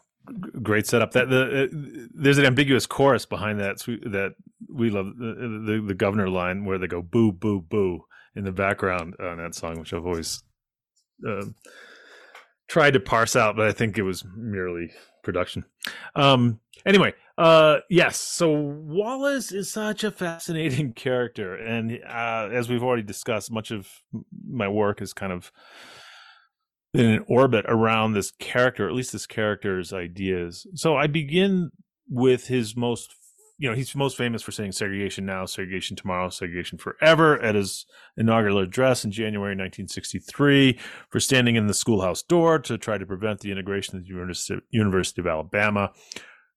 great setup. That the, uh, there's an ambiguous chorus behind that that we love, the, the the governor line where they go boo boo boo in the background on that song, which I've always uh, tried to parse out, but I think it was merely production. Um, anyway, uh, yes. So Wallace is such a fascinating character, and uh, as we've already discussed, much of my work is kind of in an orbit around this character, at least this character's ideas. So I begin with his most, you know, he's most famous for saying segregation now, segregation tomorrow, segregation forever at his inaugural address in January nineteen sixty-three, for standing in the schoolhouse door to try to prevent the integration of the University of Alabama,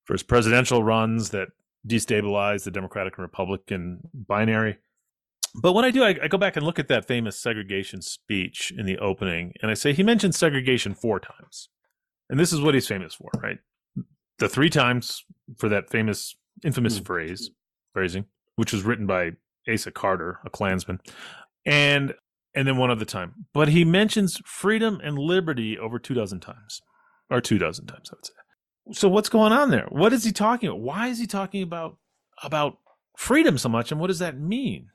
for his presidential runs that destabilized the Democratic and Republican binary. But when I do, I, I go back and look at that famous segregation speech in the opening, and I say he mentioned segregation four times. And this is what he's famous for, right? The three times for that famous, infamous mm. phrase, phrasing, which was written by Asa Carter, a Klansman, and and then one other time. But he mentions freedom and liberty over two dozen times, or two dozen times, I would say. So what's going on there? What is he talking about? Why is he talking about about freedom so much, and what does that mean?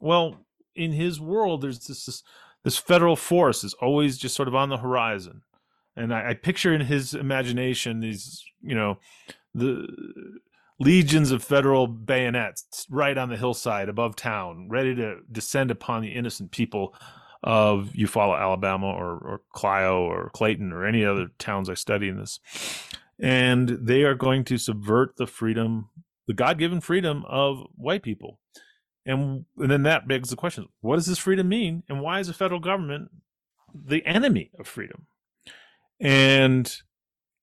Well, in his world, there's this, this this federal force is always just sort of on the horizon, and I, I picture in his imagination these, you know, the legions of federal bayonets right on the hillside above town, ready to descend upon the innocent people of Eufaula, Alabama, or, or Clio or Clayton or any other towns I study in this. And they are going to subvert the freedom, the God-given freedom of white people. And, and then that begs the question, what does this freedom mean? And why is the federal government the enemy of freedom? And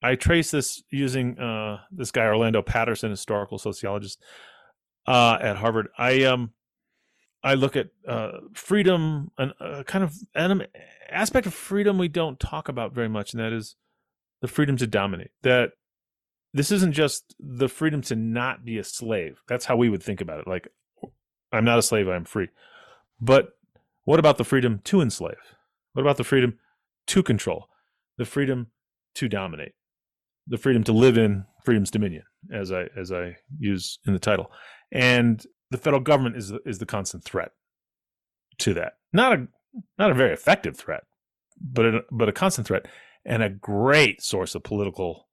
I trace this using uh, this guy, Orlando Patterson, historical sociologist uh, at Harvard. I um, I look at uh, freedom, an, a kind of an aspect of freedom we don't talk about very much, and that is the freedom to dominate. That this isn't just the freedom to not be a slave. That's how we would think about it. Like, I'm not a slave, I'm free. But what about the freedom to enslave? What about the freedom to control? The freedom to dominate, the freedom to live in freedom's dominion, as I as I use in the title. And the federal government is the, is the constant threat to that. Not a not a very effective threat, but a, but a constant threat and a great source of political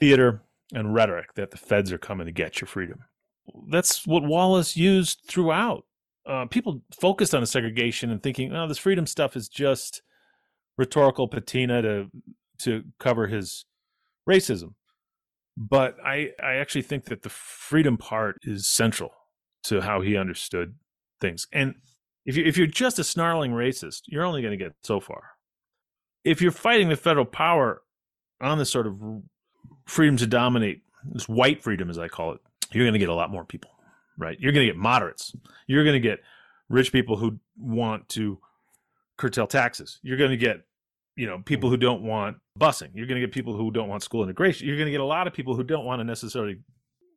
theater and rhetoric that the feds are coming to get your freedom. That's what Wallace used throughout. Uh, people focused on the segregation and thinking, oh, this freedom stuff is just rhetorical patina to to cover his racism. But I, I actually think that the freedom part is central to how he understood things. And if you, if you're just a snarling racist, you're only going to get so far. If you're fighting the federal power on this sort of freedom to dominate, this white freedom, as I call it, you're going to get a lot more people, right? You're going to get moderates. You're going to get rich people who want to curtail taxes. You're going to get, you know, people who don't want busing. You're going to get people who don't want school integration. You're going to get a lot of people who don't want to necessarily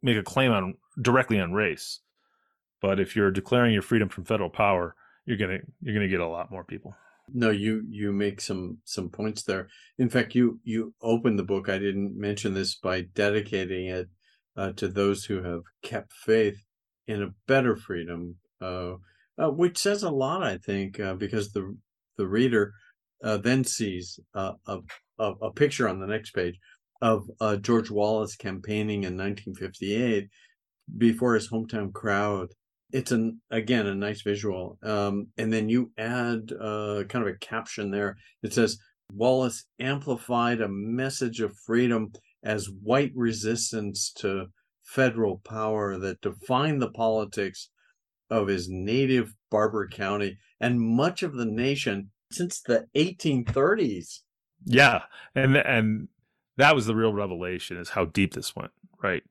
make a claim on directly on race. But if you're declaring your freedom from federal power, you're going to you're going to get a lot more people. No, you you make some some points there. In fact, you you open the book. I didn't mention this by dedicating it uh, to those who have kept faith in a better freedom, uh, uh, which says a lot, I think, uh, because the the reader. Uh, then sees uh, a, a a picture on the next page of uh, George Wallace campaigning in nineteen fifty-eight before his hometown crowd. It's an again a nice visual, um, and then you add uh, kind of a caption there. It says Wallace amplified a message of freedom as white resistance to federal power that defined the politics of his native Barber County and much of the nation since the eighteen thirties. Yeah, and and that was the real revelation, is how deep this went, right?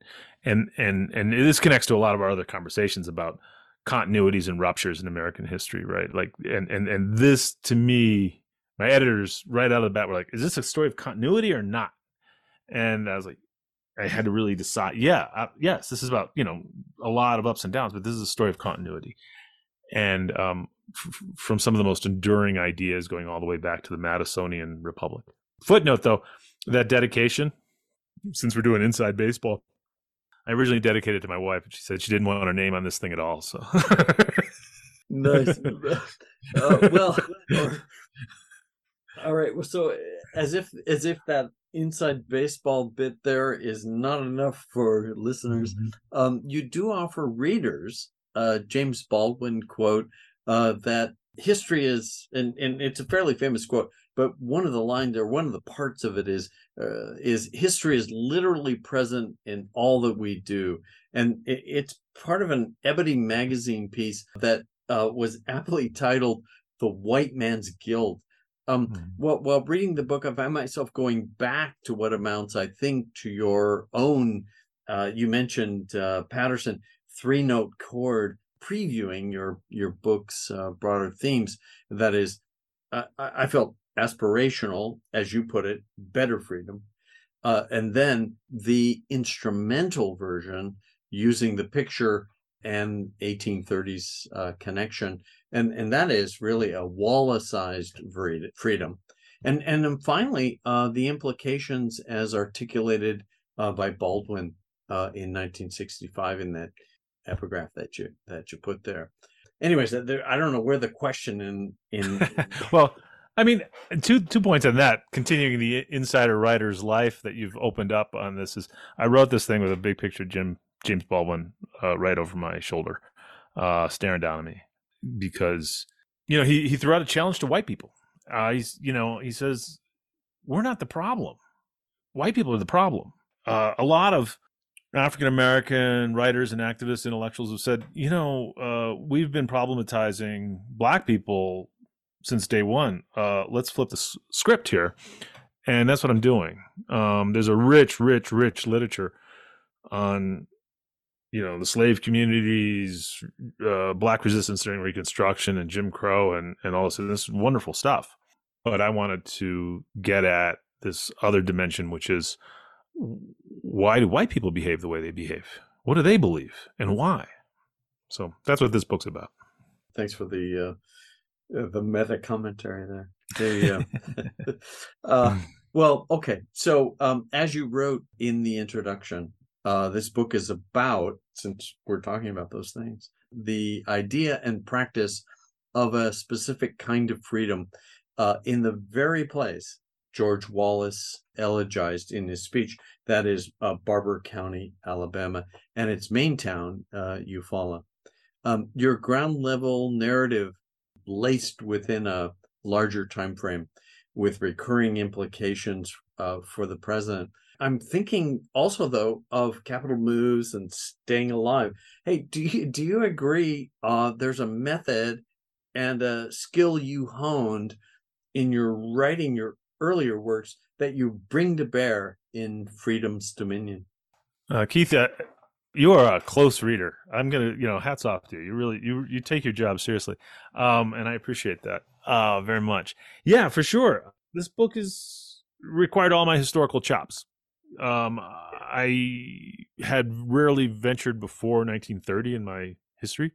And and and this connects to a lot of our other conversations about continuities and ruptures in American history, right? Like, and and and this, to me, my editors right out of the bat were like, "Is this a story of continuity or not?" And I was like, I had to really decide. Yeah, I, yes, this is about, you know, a lot of ups and downs, but this is a story of continuity. And um, f- from some of the most enduring ideas going all the way back to the Madisonian Republic. Footnote, though, that dedication, since we're doing inside baseball, I originally dedicated it to my wife, and she said she didn't want her name on this thing at all. So nice. Uh, well, or, all right. Well, so as if as if that inside baseball bit there is not enough for listeners, um, you do offer readers. Uh, James Baldwin quote uh, that history is, and, and it's a fairly famous quote, but one of the lines or one of the parts of it is, uh, is history is literally present in all that we do. And it, it's part of an Ebony magazine piece that uh, was aptly titled The White Man's Guild. Um, mm-hmm. while, while reading the book, I find myself going back to what amounts, I think, to your own, uh, you mentioned uh, Patterson, three-note chord previewing your your book's uh, broader themes. That is, uh, I felt aspirational, as you put it, better freedom. Uh, and then the instrumental version using the picture and eighteen thirties uh, connection. And, and that is really a Wallaceized freedom. And, and then finally, uh, the implications as articulated uh, by Baldwin uh, in nineteen sixty-five in that epigraph that you that you put there. Anyways, there, I don't know where the question in in. Well, I mean, two two points on that. Continuing the insider writer's life that you've opened up on this is, I wrote this thing with a big picture of Jim James Baldwin uh, right over my shoulder, uh, staring down at me because, you know, he, he threw out a challenge to white people. Uh, he's, you know, he says, we're not the problem. White people are the problem. Uh, a lot of African-American writers and activists, intellectuals have said, you know, uh, we've been problematizing black people since day one. Uh, let's flip the s- script here. And that's what I'm doing. Um, there's a rich, rich, rich literature on, you know, the slave communities, uh, black resistance during Reconstruction and Jim Crow and, and all this, and this is wonderful stuff. But I wanted to get at this other dimension, which is why do white people behave the way they behave? What do they believe and why? So that's what this book's about. Thanks for the uh, the meta commentary there. There you go. uh, well, okay. So um, as you wrote in the introduction, uh, this book is about, since we're talking about those things, the idea and practice of a specific kind of freedom uh, in the very place George Wallace elegized in his speech. That is uh, Barber County, Alabama, and its main town, uh, Eufaula. Um, your ground level narrative laced within a larger time frame with recurring implications uh, for the president. I'm thinking also, though, of Capital Moves and Staying Alive. Hey, do you, do you agree uh, there's a method and a skill you honed in your writing, your earlier works, that you bring to bear in Freedom's Dominion? Uh, Keith, uh, you are a close reader. I'm going to, you know, hats off to you. You really, you you take your job seriously. Um, and I appreciate that. Uh, very much. Yeah, for sure. This book is required all my historical chops. Um, I had rarely ventured before nineteen thirty in my history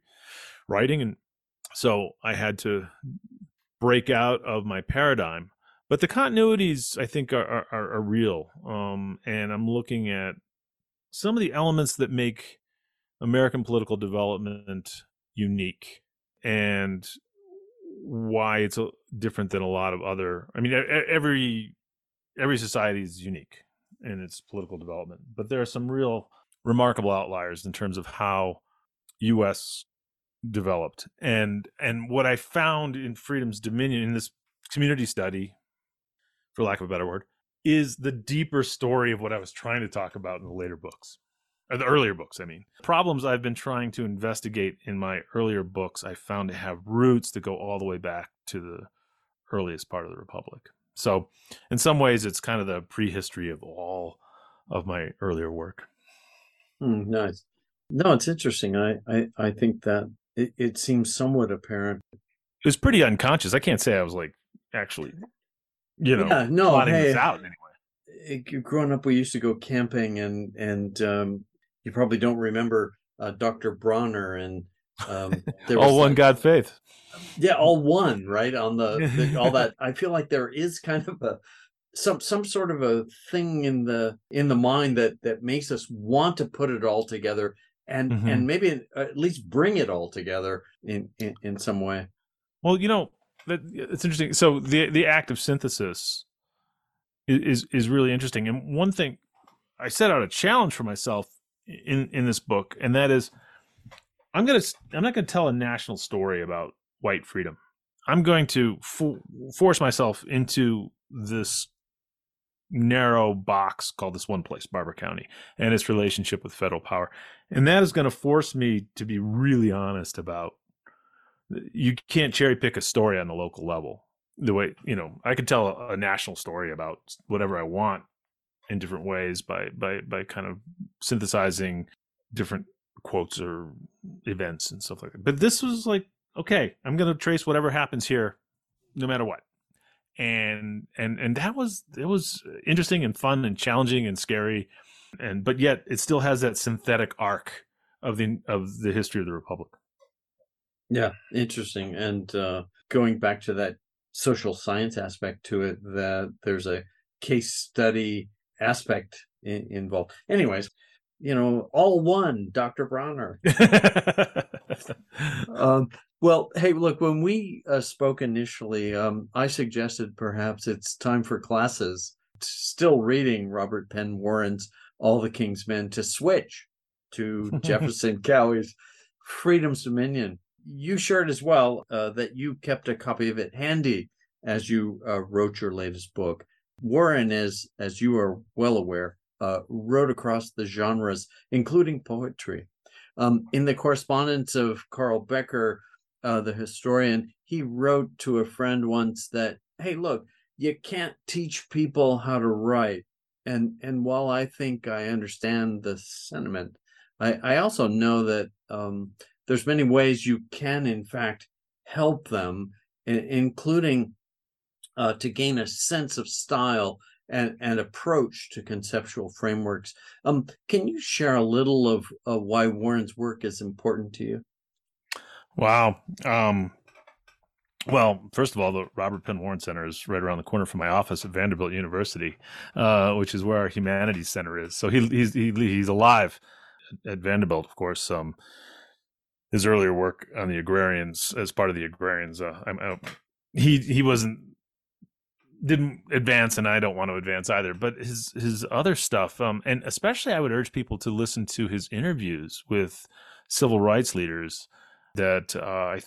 writing. And so I had to break out of my paradigm, but the continuities I think are, are, are real. Um, and I'm looking at some of the elements that make American political development unique and why it's different than a lot of other, I mean, every, every society is unique in its political development, but there are some real remarkable outliers in terms of how U S developed. And, and what I found in Freedom's Dominion, in this community study, for lack of a better word, is the deeper story of what I was trying to talk about in the later books, or the earlier books. I mean, problems I've been trying to investigate in my earlier books, I found to have roots that go all the way back to the earliest part of the Republic. So in some ways, it's kind of the prehistory of all of my earlier work. Mm, nice. No, it's interesting. I, I, I think that it, it seems somewhat apparent. It was pretty unconscious. I can't say I was like, actually, you know, yeah, no, plotting hey, this out anyway. It, growing up, we used to go camping and, and, um, you probably don't remember uh, Doctor Bronner and um, there was all one that, God faith. Yeah, all one, right? On the, the all that. I feel like there is kind of a some some sort of a thing in the in the mind that that makes us want to put it all together and mm-hmm. and maybe at least bring it all together in in, in some way. Well, you know, that, it's interesting. So the the act of synthesis is, is is really interesting. And one thing I set out a challenge for myself in in this book, and that is I'm going to I'm not going to tell a national story about white freedom. I'm going to fo- force myself into this narrow box called this one place, Barber County, and its relationship with federal power. And that is going to force me to be really honest about, you can't cherry pick a story on the local level. The way, you know, I could tell a, a national story about whatever I want in different ways by by by kind of synthesizing different quotes or events and stuff like that. But this was like, okay, I'm going to trace whatever happens here, no matter what. And and and that was it was interesting and fun and challenging and scary, and but yet it still has that synthetic arc of the of the history of the Republic. Yeah, interesting. And uh, going back to that social science aspect to it, that there's a case study aspect in, involved. Anyways, you know, all one, Doctor Bronner. um, well, hey, look, when we uh, spoke initially, um, I suggested perhaps it's time for classes still reading Robert Penn Warren's All the King's Men to switch to Jefferson Cowie's Freedom's Dominion. You shared as well uh, that you kept a copy of it handy as you uh, wrote your latest book. Warren is, as you are well aware, uh, wrote across the genres, including poetry. Um, in the correspondence of Carl Becker, uh, the historian, he wrote to a friend once that, hey, look, you can't teach people how to write. And and while I think I understand the sentiment, I, I also know that um, there's many ways you can, in fact, help them, including uh, to gain a sense of style and, and approach to conceptual frameworks. Um, can you share a little of uh, why Warren's work is important to you? Wow. Um, well, first of all, the Robert Penn Warren Center is right around the corner from my office at Vanderbilt University, uh, which is where our humanities center is. So he, he's he, he's alive at Vanderbilt, of course. Um, his earlier work on the agrarians, as part of the agrarians, uh, I'm, I, he he wasn't didn't advance, and I don't want to advance either. But his his other stuff, um, and especially I would urge people to listen to his interviews with civil rights leaders that uh, I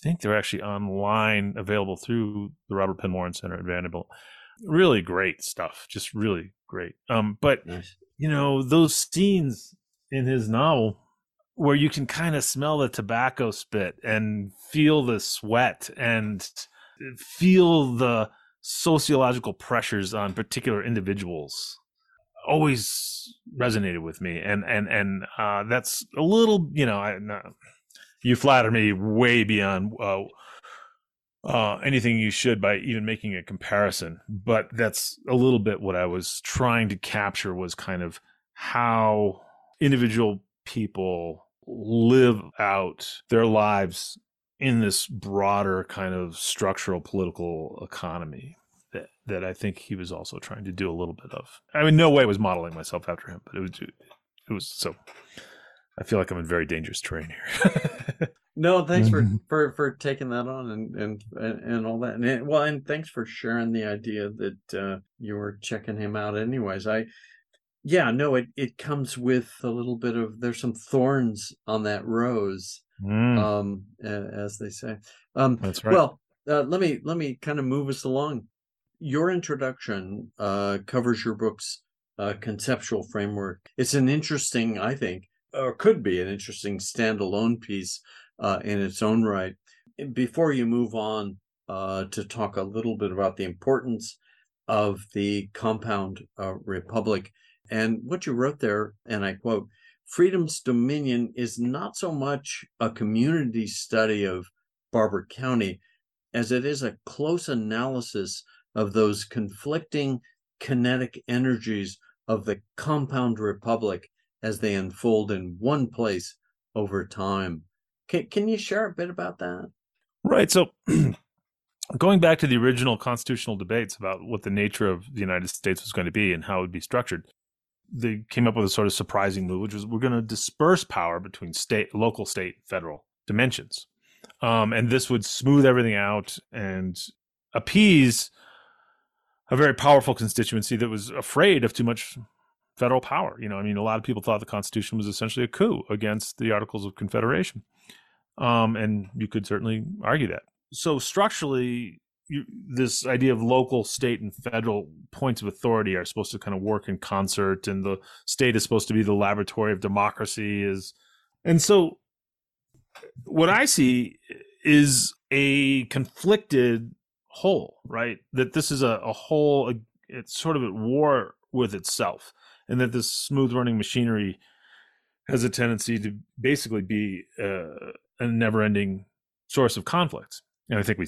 think they're actually online, available through the Robert Penn Warren Center at Vanderbilt. Really great stuff, just really great. Um, but nice. You know, those scenes in his novel where you can kind of smell the tobacco spit and feel the sweat and feel the sociological pressures on particular individuals always resonated with me. And, and, and uh, that's a little, you know, I, no, you flatter me way beyond uh, uh, anything you should by even making a comparison. But that's a little bit what I was trying to capture, was kind of how individual people live out their lives in this broader kind of structural political economy that, that I think he was also trying to do a little bit of. I mean, no way I was modeling myself after him, but it was, it was so I feel like I'm in very dangerous terrain here. No, thanks for, for, for taking that on and, and, and all that. And it, well, and thanks for sharing the idea that uh, you were checking him out anyways. I, Yeah, no, it, it comes with a little bit of, there's some thorns on that rose, mm. um, as they say. Um, That's right. Well, uh, let me let me kind of move us along. Your introduction uh, covers your book's uh, conceptual framework. It's an interesting, I think, or could be an interesting standalone piece uh, in its own right. Before you move on uh, to talk a little bit about the importance of the compound uh, republic, and what you wrote there, and I quote, "Freedom's Dominion is not so much a community study of Barber County as it is a close analysis of those conflicting kinetic energies of the compound republic as they unfold in one place over time." Can, can you share a bit about that? Right. So going back to the original constitutional debates about what the nature of the United States was going to be and how it would be structured, they came up with a sort of surprising move, which was we're going to disperse power between state, local, state, federal dimensions. Um, and this would smooth everything out and appease a very powerful constituency that was afraid of too much federal power. You know, I mean, a lot of people thought the Constitution was essentially a coup against the Articles of Confederation. Um, and you could certainly argue that. So structurally, You, this idea of local, state, and federal points of authority are supposed to kind of work in concert, and the state is supposed to be the laboratory of democracy. Is, and so what I see is a conflicted whole, right? That this is a, a whole, a, it's sort of at war with itself, and that this smooth-running machinery has a tendency to basically be uh, a never-ending source of conflict. And I think we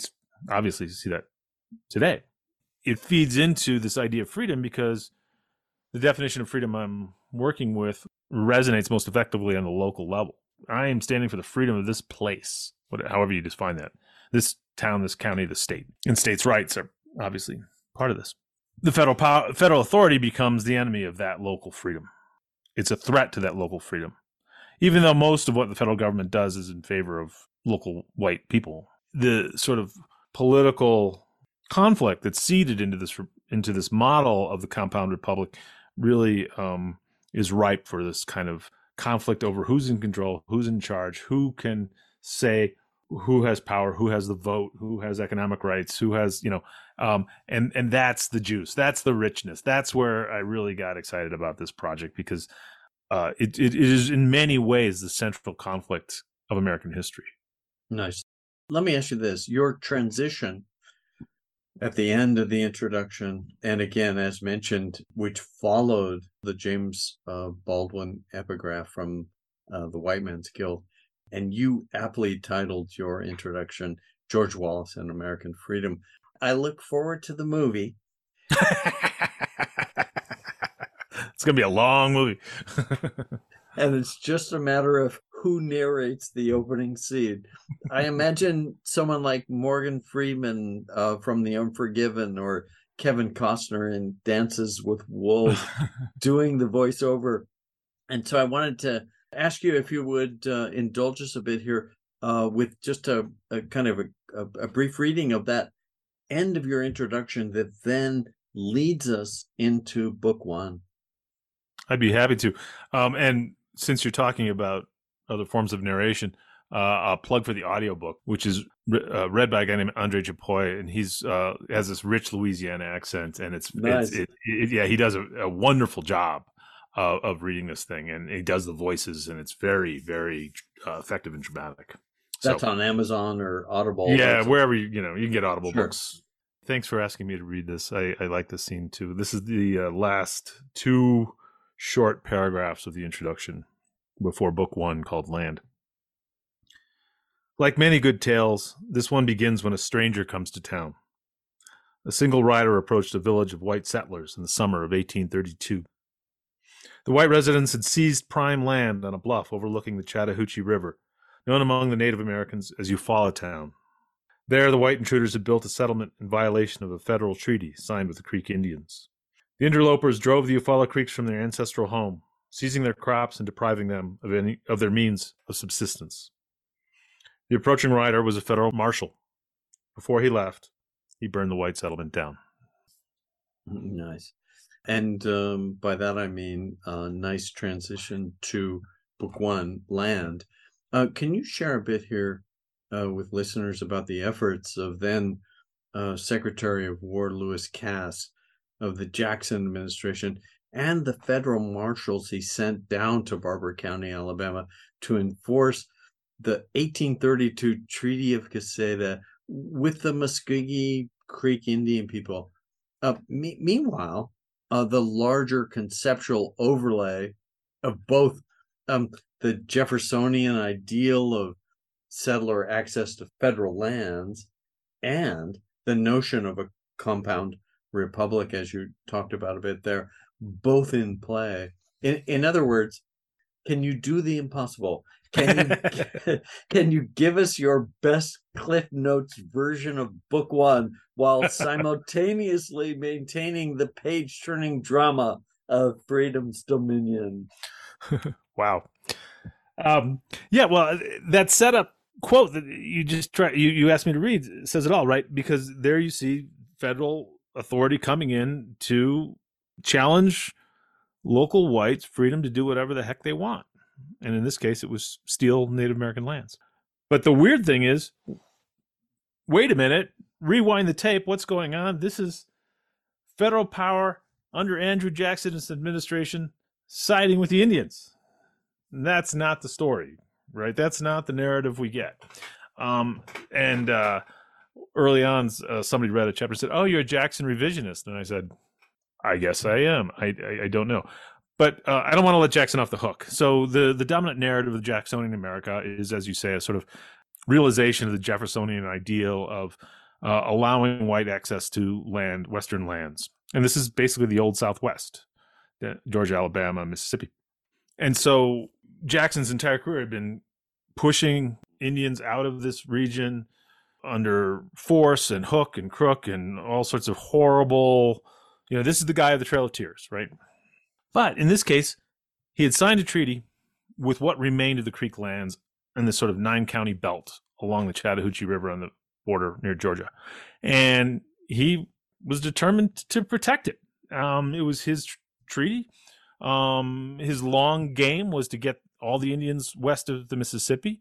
obviously see that today. It feeds into this idea of freedom because the definition of freedom I'm working with resonates most effectively on the local level. I am standing for the freedom of this place, however you define that. This town, this county, this state. And states' rights are obviously part of this. The federal power, federal authority becomes the enemy of that local freedom. It's a threat to that local freedom. Even though most of what the federal government does is in favor of local white people, the sort of political conflict that's seeded into this into this model of the compound republic really um, is ripe for this kind of conflict over who's in control, who's in charge, who can say who has power, who has the vote, who has economic rights, who has, you know, um, and, and that's the juice. That's the richness. That's where I really got excited about this project, because uh, it, it is in many ways the central conflict of American history. Nice. Let me ask you this. Your transition at the end of the introduction, and again, as mentioned, which followed the James uh, Baldwin epigraph from uh, the White Man's Guild, and you aptly titled your introduction, George Wallace and American Freedom. I look forward to the movie. It's going to be a long movie. And it's just a matter of who narrates the opening scene. I imagine someone like Morgan Freeman uh, from The Unforgiven, or Kevin Costner in Dances with Wolves doing the voiceover. And so I wanted to ask you if you would uh, indulge us a bit here uh, with just a, a kind of a, a, a brief reading of that end of your introduction that then leads us into book one. I'd be happy to. Um, and since you're talking about other forms of narration, uh, a plug for the audiobook, which is re- uh, read by a guy named Andre Chapoy, and he's uh, has this rich Louisiana accent, and it's, nice. it's it, it, yeah, he does a, a wonderful job uh, of reading this thing, and he does the voices, and it's very, very uh, effective and dramatic. That's so, on Amazon or Audible. Yeah, or wherever you you know you can get Audible sure. books. Thanks for asking me to read this. I, I like this scene too. This is the uh, last two short paragraphs of the introduction before book one, called Land. Like many good tales, this one begins when a stranger comes to town. A single rider approached a village of white settlers in the summer of eighteen thirty-two. The white residents had seized prime land on a bluff overlooking the Chattahoochee River, known among the Native Americans as Eufaula Town. There, the white intruders had built a settlement in violation of a federal treaty signed with the Creek Indians. The interlopers drove the Eufaula Creeks from their ancestral home, seizing their crops and depriving them of any of their means of subsistence. The approaching rider was a federal marshal. Before he left, he burned the white settlement down. Nice. And um, by that I mean a uh, nice transition to book one, Land. Uh, can you share a bit here uh, with listeners about the efforts of then uh, Secretary of War Lewis Cass of the Jackson administration, and the federal marshals he sent down to Barber County, Alabama, to enforce the eighteen thirty-two Treaty of Caseta with the Muskogee Creek Indian people? Uh, me- meanwhile, uh, the larger conceptual overlay of both um, the Jeffersonian ideal of settler access to federal lands and the notion of a compound republic, as you talked about a bit there, both in play. In, in other words, can you do the impossible? Can you, can you give us your best Cliff Notes version of book one while simultaneously maintaining the page-turning drama of Freedom's Dominion? Wow. Um, yeah, well, that setup quote that you just try, you, you asked me to read says it all, right? Because there you see federal authority coming in to challenge local whites' freedom to do whatever the heck they want. And in this case, it was steal Native American lands. But the weird thing is, wait a minute, rewind the tape. What's going on? This is federal power under Andrew Jackson's administration siding with the Indians. And that's not the story, right? That's not the narrative we get. Um, and uh, early on, uh, somebody read a chapter and said, "Oh, you're a Jackson revisionist." And I said, I guess I am. I I, I don't know. But uh, I don't want to let Jackson off the hook. So the, the dominant narrative of Jacksonian America is, as you say, a sort of realization of the Jeffersonian ideal of uh, allowing white access to land, Western lands. And this is basically the old Southwest, Georgia, Alabama, Mississippi. And so Jackson's entire career had been pushing Indians out of this region under force and hook and crook and all sorts of horrible... You know, this is the guy of the Trail of Tears, right? But in this case, he had signed a treaty with what remained of the Creek lands in this sort of nine-county belt along the Chattahoochee River on the border near Georgia. And he was determined to protect it. Um, it was his tr- treaty. Um, his long game was to get all the Indians west of the Mississippi.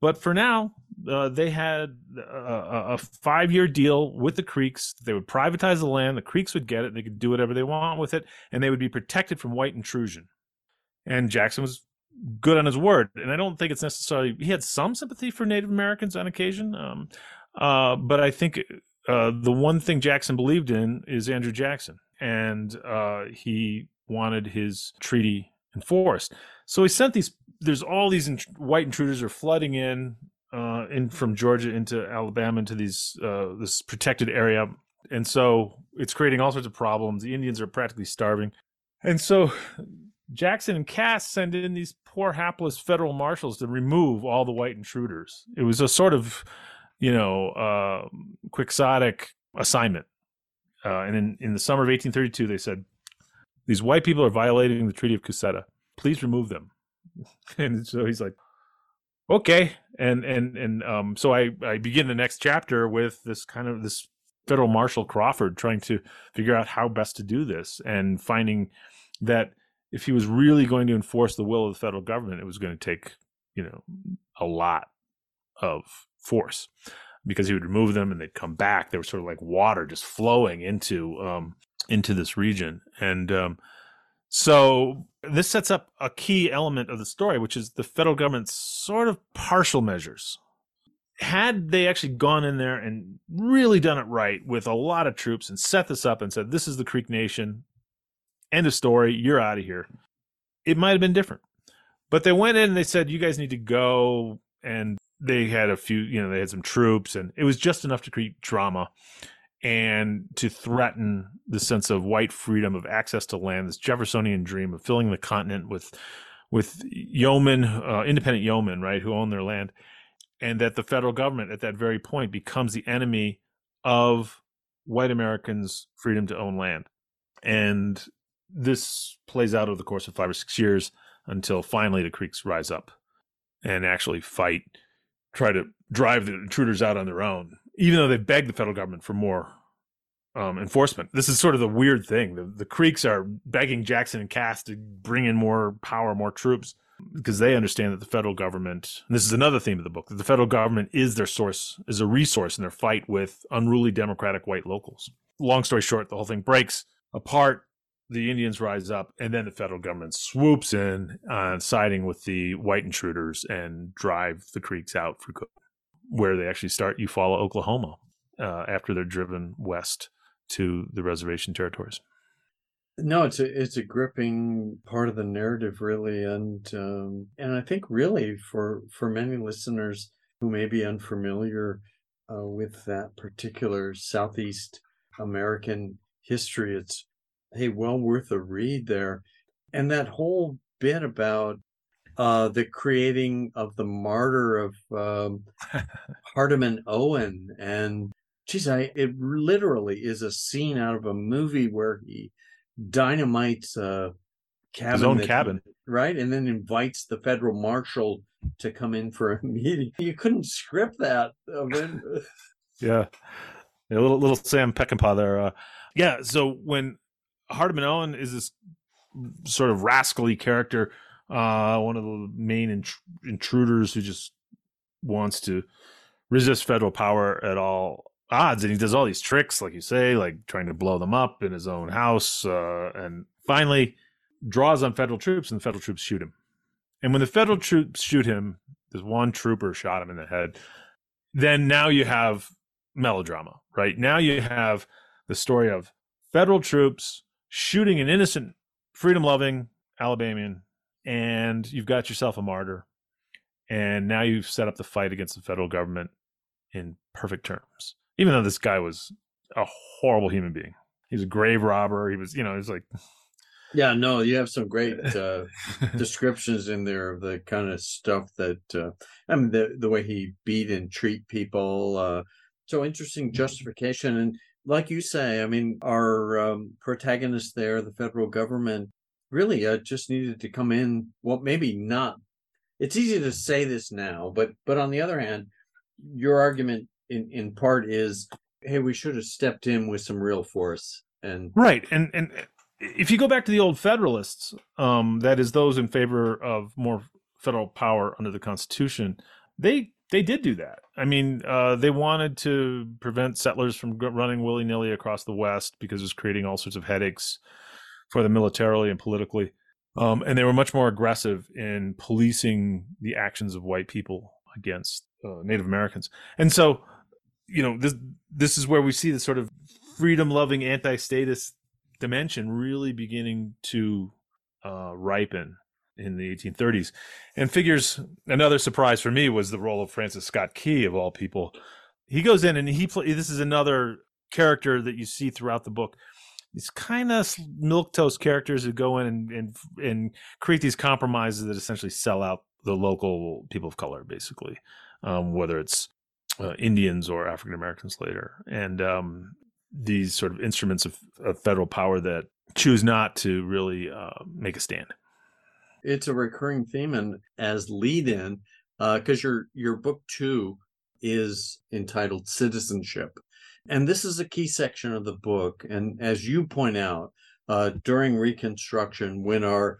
But for now, uh, they had a, a five-year deal with the Creeks. They would privatize the land. The Creeks would get it. They could do whatever they want with it, and they would be protected from white intrusion. And Jackson was good on his word. And I don't think it's necessarily – he had some sympathy for Native Americans on occasion. Um, uh, but I think uh, the one thing Jackson believed in is Andrew Jackson, and uh, he wanted his treaty enforced. So he sent these – there's all these int- white intruders are flooding in, uh, in from Georgia into Alabama into these uh, this protected area, and so it's creating all sorts of problems. The Indians are practically starving, and so Jackson and Cass send in these poor hapless federal marshals to remove all the white intruders. It was a sort of, you know, uh, quixotic assignment. Uh, and in, in the summer of eighteen thirty-two, they said, "These white people are violating the Treaty of Cusetta. Please remove them." And so he's like, okay. And, and, and, um, so I, I begin the next chapter with this kind of this federal marshal Crawford trying to figure out how best to do this and finding that if he was really going to enforce the will of the federal government, it was going to take, you know, a lot of force because he would remove them and they'd come back. They were sort of like water just flowing into, um, into this region. And, um, So this sets up a key element of the story, which is the federal government's sort of partial measures. Had they actually gone in there and really done it right with a lot of troops and set this up and said, this is the Creek Nation, end of story, you're out of here, it might have been different. But they went in and they said, you guys need to go. And they had a few, you know, they had some troops, and it was just enough to create drama and to threaten the sense of white freedom of access to land, this Jeffersonian dream of filling the continent with with yeomen, uh, independent yeomen, right, who own their land, and that the federal government at that very point becomes the enemy of white Americans' freedom to own land. And this plays out over the course of five or six years until finally the Creeks rise up and actually fight, try to drive the intruders out on their own, even though they begged the federal government for more um, enforcement. This is sort of the weird thing. The, the Creeks are begging Jackson and Cass to bring in more power, more troops, because they understand that the federal government, and this is another theme of the book, that the federal government is their source, is a resource in their fight with unruly democratic white locals. Long story short, the whole thing breaks apart. The Indians rise up, and then the federal government swoops in, uh, siding with the white intruders, and drive the Creeks out for good, where they actually start Eufaula, Oklahoma, uh, after they're driven west to the reservation territories. No, it's a, it's a gripping part of the narrative, really. And um, and I think really for, for many listeners who may be unfamiliar uh, with that particular Southeast American history, it's, hey, well worth a read there. And that whole bit about Uh, the creating of the martyr of um, Hardiman Owen. And geez, I, it literally is a scene out of a movie where he dynamites a cabin. His own that, cabin. Right? And then invites the federal marshal to come in for a meeting. You couldn't script that. I mean, yeah. yeah. Little little Sam Peckinpah there. Uh, yeah. So when Hardiman Owen is this sort of rascally character, Uh, one of the main int- intruders who just wants to resist federal power at all odds. And he does all these tricks, like you say, like trying to blow them up in his own house, uh, and finally draws on federal troops, and the federal troops shoot him. And when the federal troops shoot him, this one trooper shot him in the head. Then now you have melodrama, right? Now you have the story of federal troops shooting an innocent, freedom-loving Alabamian, and you've got yourself a martyr, and now you've set up the fight against the federal government in perfect terms, even though this guy was a horrible human being. He was a grave robber. He was, you know, he was like, yeah, no, you have some great uh, descriptions in there of the kind of stuff that, uh, I mean, the, the way he beat and treat people. Uh, so interesting justification. And like you say, I mean, our um, protagonist there, the federal government, really, I just needed to come in. Well, maybe not. It's easy to say this now, but but on the other hand, your argument in, in part is, hey, we should have stepped in with some real force. And right, and and if you go back to the old Federalists, um, that is those in favor of more federal power under the Constitution, they they did do that. I mean, uh, they wanted to prevent settlers from running willy-nilly across the West because it was creating all sorts of headaches for them militarily and politically. Um, and they were much more aggressive in policing the actions of white people against uh, Native Americans. And so, you know, this this is where we see this sort of freedom-loving anti-statist dimension really beginning to uh, ripen in the eighteen thirties. And figures, another surprise for me was the role of Francis Scott Key, of all people. He goes in and he plays, this is another character that you see throughout the book. It's kind of milquetoast characters who go in and, and and create these compromises that essentially sell out the local people of color, basically, um, whether it's uh, Indians or African-Americans later. And um, these sort of instruments of, of federal power that choose not to really uh, make a stand. It's a recurring theme, and as lead-in, because uh, your your book two is entitled Citizenship. And this is a key section of the book. And as you point out, uh, during Reconstruction, when our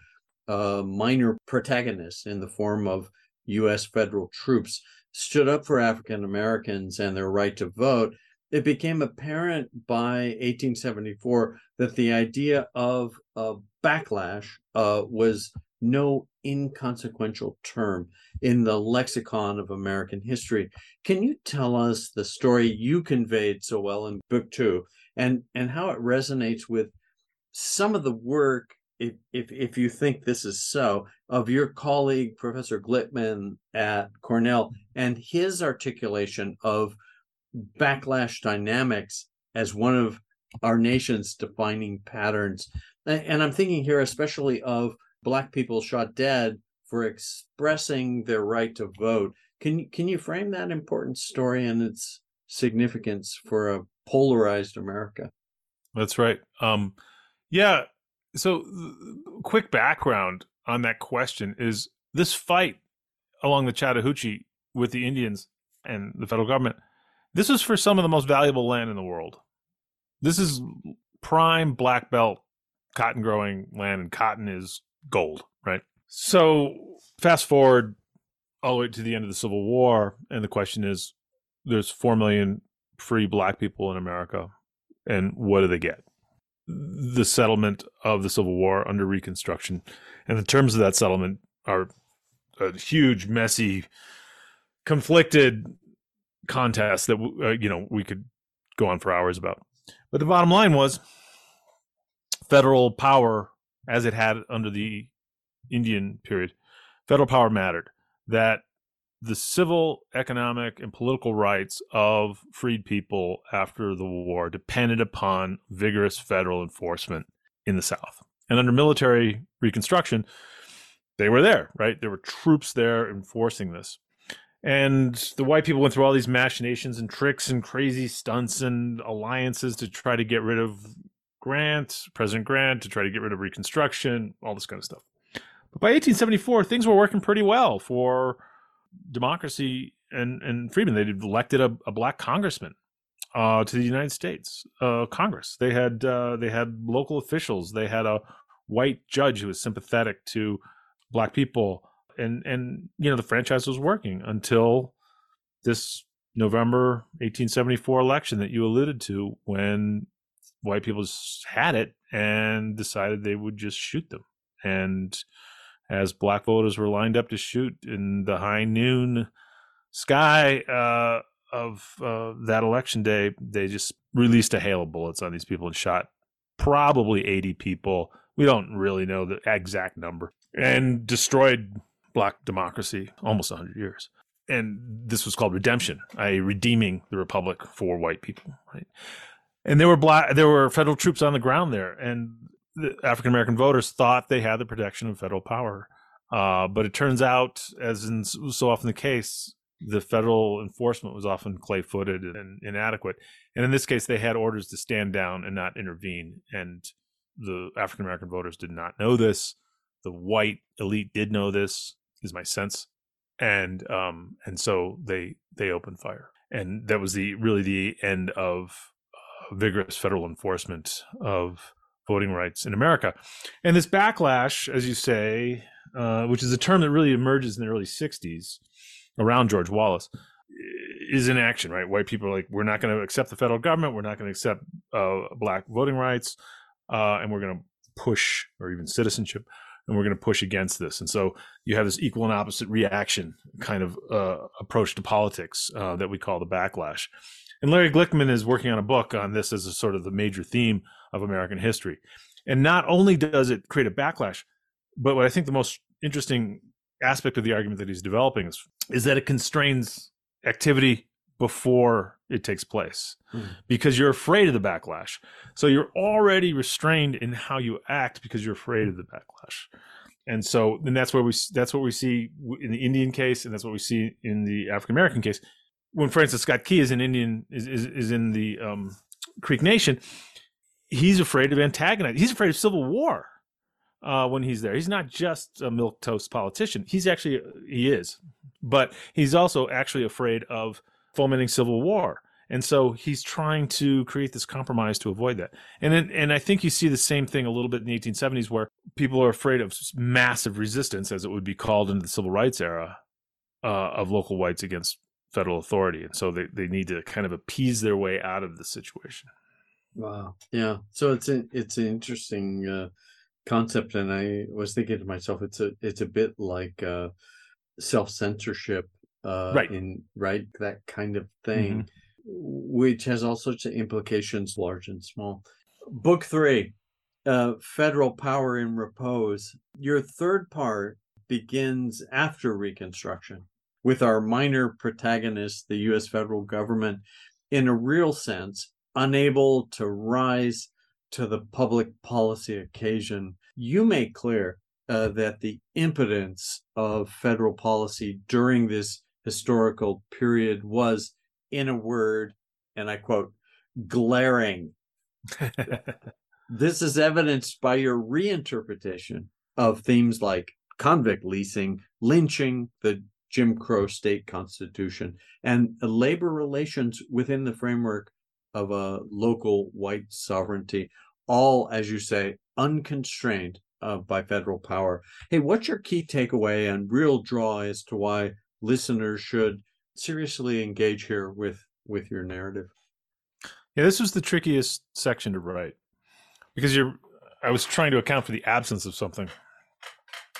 uh, minor protagonists in the form of U S federal troops stood up for African Americans and their right to vote, it became apparent by eighteen seventy-four that the idea of a backlash uh, was no inconsequential term in the lexicon of American history. Can you tell us the story you conveyed so well in book two and, and how it resonates with some of the work, if, if, if you think this is so, of your colleague, Professor Gutman at Cornell, and his articulation of backlash dynamics as one of our nation's defining patterns? And I'm thinking here especially of Black people shot dead for expressing their right to vote. Can, can you frame that important story and its significance for a polarized America? That's right. Um, yeah. So quick background on that question is this fight along the Chattahoochee with the Indians and the federal government, this is for some of the most valuable land in the world. This is prime black belt cotton growing land, and cotton is gold, right? So fast forward all the way to the end of the Civil War, and the question is, there's four million free black people in America, and what do they get? The settlement of the Civil War under Reconstruction, and the terms of that settlement are a huge, messy, conflicted contest that uh, you know we could go on for hours about. But the bottom line was federal power, as it had under the Indian period, federal power mattered, that the civil, economic, and political rights of freed people after the war depended upon vigorous federal enforcement in the South. And under military Reconstruction, they were there, right? There were troops there enforcing this. And the white people went through all these machinations and tricks and crazy stunts and alliances to try to get rid of Grant, President Grant, to try to get rid of Reconstruction, all this kind of stuff. But by eighteen seventy-four, things were working pretty well for democracy and, and freedom. They elected a, a black congressman uh, to the United States uh, Congress. They had uh, they had local officials. They had a white judge who was sympathetic to black people, and and you know the franchise was working until this November eighteen seventy-four election that you alluded to, when white people just had it and decided they would just shoot them. And as black voters were lined up to shoot in the high noon sky uh, of uh, that election day, they just released a hail of bullets on these people and shot probably eighty people. We don't really know the exact number, and destroyed black democracy almost one hundred years. And this was called redemption, that is redeeming the republic for white people, right? And there were black, there were federal troops on the ground there, and the African-American voters thought they had the protection of federal power. Uh, but it turns out, as is so often the case, the federal enforcement was often clay-footed and inadequate. And in this case, they had orders to stand down and not intervene. And the African-American voters did not know this. The white elite did know this, is my sense. And um, and so they they opened fire. And that was the really the end of vigorous federal enforcement of voting rights in America. And this backlash, as you say, uh, which is a term that really emerges in the early sixties around George Wallace, is in action, right? White people are like, we're not going to accept the federal government. We're not going to accept uh, black voting rights. Uh, and we're going to push, or even citizenship, and we're going to push against this. And so you have this equal and opposite reaction kind of uh, approach to politics uh, that we call the backlash. And Larry Glickman is working on a book on this as a sort of the major theme of American history. And not only does it create a backlash, but what I think the most interesting aspect of the argument that he's developing is, is that it constrains activity before it takes place, mm. because you're afraid of the backlash. So you're already restrained in how you act because you're afraid of the backlash. And so, and that's where we, that's what we see in the Indian case. And that's what we see in the African-American case. When Francis Scott Key is in Indian, is, is, is in the um, Creek Nation, he's afraid of antagonizing. He's afraid of civil war uh, when he's there. He's not just a milquetoast politician. He's actually, he is, but he's also actually afraid of fomenting civil war. And so he's trying to create this compromise to avoid that. And then, and I think you see the same thing a little bit in the eighteen seventies, where people are afraid of massive resistance, as it would be called in the civil rights era, uh, of local whites against federal authority. And so they, they need to kind of appease their way out of the situation. Wow. Yeah. So it's an, it's an interesting uh, concept. And I was thinking to myself, it's a, it's a bit like uh, self-censorship. Uh, right. In, right. That kind of thing, mm-hmm. which has all sorts of implications, large and small. Book three, uh, Federal Power in Repose. Your third part begins after Reconstruction with our minor protagonist, the U S federal government, in a real sense, unable to rise to the public policy occasion. You make clear uh, that the impotence of federal policy during this historical period was, in a word, and I quote, glaring. This is evidenced by your reinterpretation of themes like convict leasing, lynching, the Jim Crow state constitution, and labor relations within the framework of a local white sovereignty, all, as you say, unconstrained uh, by federal power. Hey, what's your key takeaway and real draw as to why listeners should seriously engage here with, with your narrative? Yeah, this was the trickiest section to write, because you're, I was trying to account for the absence of something.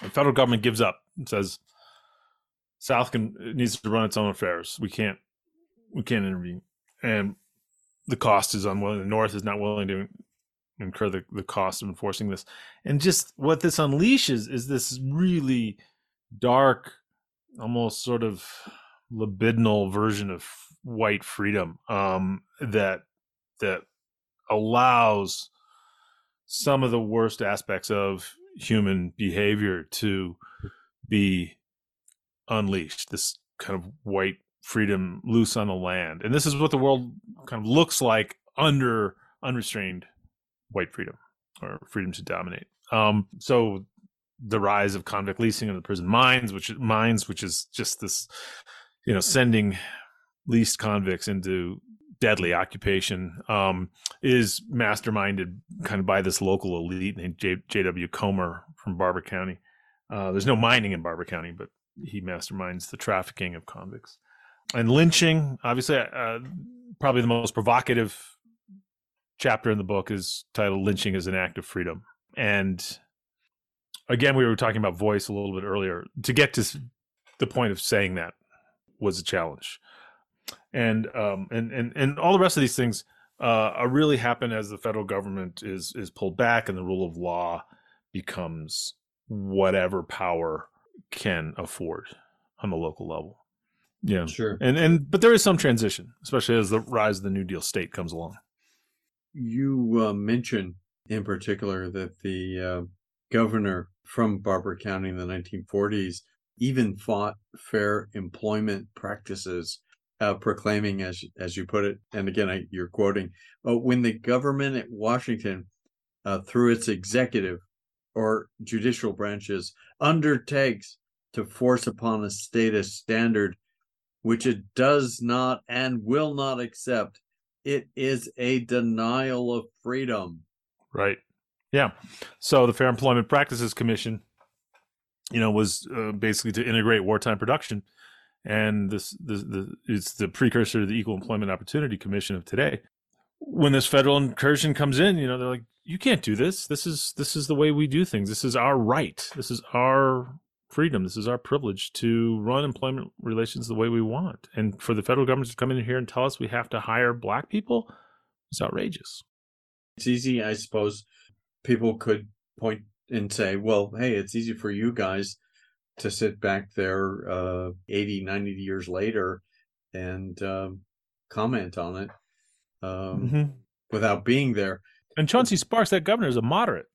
The federal government gives up and says, South can, it needs to run its own affairs. We can't, we can't intervene. And the cost is unwilling. The North is not willing to incur the, the cost of enforcing this. And just what this unleashes is this really dark, almost sort of libidinal version of white freedom um, that that allows some of the worst aspects of human behavior to be unleashed, this kind of white freedom loose on the land. And this is what the world kind of looks like under unrestrained white freedom, or freedom to dominate. Um, so the rise of convict leasing and the prison mines, which mines, which is just this, you know, sending leased convicts into deadly occupation, um, is masterminded kind of by this local elite named J W Comer from Barber County. Uh, there's no mining in Barber County, but he masterminds the trafficking of convicts. And lynching, obviously, uh, probably the most provocative chapter in the book is titled Lynching as an Act of Freedom. And again, we were talking about voice a little bit earlier. To get to the point of saying that was a challenge. And um, and, and and all the rest of these things uh, really happen as the federal government is is pulled back and the rule of law becomes whatever power can afford on the local level. Yeah, sure. And and but there is some transition, especially as the rise of the New Deal state comes along. You uh, mentioned in particular that the uh, governor from Barber County in the nineteen forties even fought fair employment practices, uh, proclaiming, as as you put it, and again I, you're quoting, uh, when the government at Washington, uh, through its executive or judicial branches, undertakes to force upon a state a standard which it does not and will not accept, it is a denial of freedom. Right. Yeah. So the Fair Employment Practices Commission you know, was uh, basically to integrate wartime production. And this, this, the, it's the precursor to the Equal Employment Opportunity Commission of today. When this federal incursion comes in, you know, they're like, you can't do this. This is, this is the way we do things. This is our right. This is our freedom. This is our privilege to run employment relations the way we want. And for the federal government to come in here and tell us we have to hire black people, it's outrageous. It's easy, I suppose. People could point and say, well, hey, it's easy for you guys to sit back there uh, eighty, ninety years later and uh, comment on it um, mm-hmm. without being there. And Chauncey Sparks, that governor, is a moderate.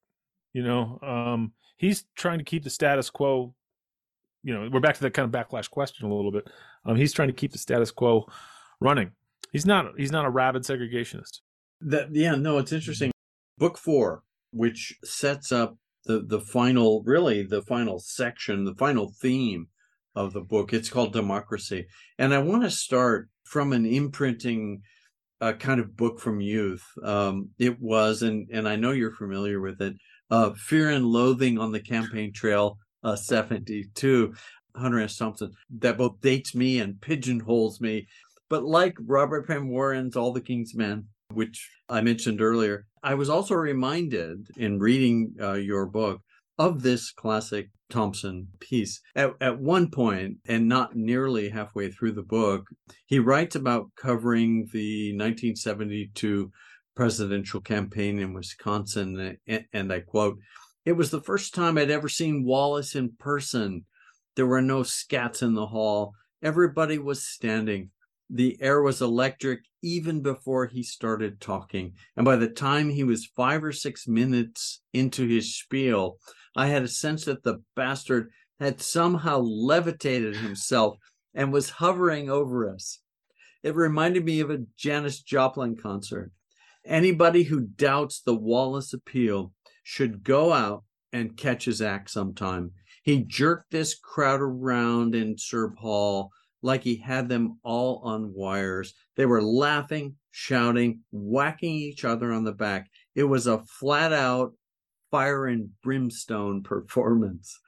You know, um, he's trying to keep the status quo. You know, we're back to that kind of backlash question a little bit. Um, he's trying to keep the status quo running. He's not. He's not a rabid segregationist. That yeah, no, it's interesting. Book four, which sets up the the final, really the final section, the final theme of the book. It's called Democracy, and I want to start from an imprinting uh, kind of book from youth. Um, it was, and and I know you're familiar with it, uh, Fear and Loathing on the Campaign Trail, uh, seventy-two, Hunter S. Thompson. That both dates me and pigeonholes me. But like Robert Penn Warren's All the King's Men, which I mentioned earlier, I was also reminded in reading uh, your book of this classic Thompson piece. At, at one point, and not nearly halfway through the book, he writes about covering the nineteen seventy-two presidential campaign in Wisconsin, and, and I quote, "It was the first time I'd ever seen Wallace in person. There were no scats in the hall. Everybody was standing. The air was electric even before he started talking. And by the time he was five or six minutes into his spiel, I had a sense that the bastard had somehow levitated himself and was hovering over us. It reminded me of a Janis Joplin concert. Anybody who doubts the Wallace appeal should go out and catch his act sometime. He jerked this crowd around in Serb Hall like he had them all on wires. They were laughing, shouting, whacking each other on the back. It was a flat-out fire and brimstone performance."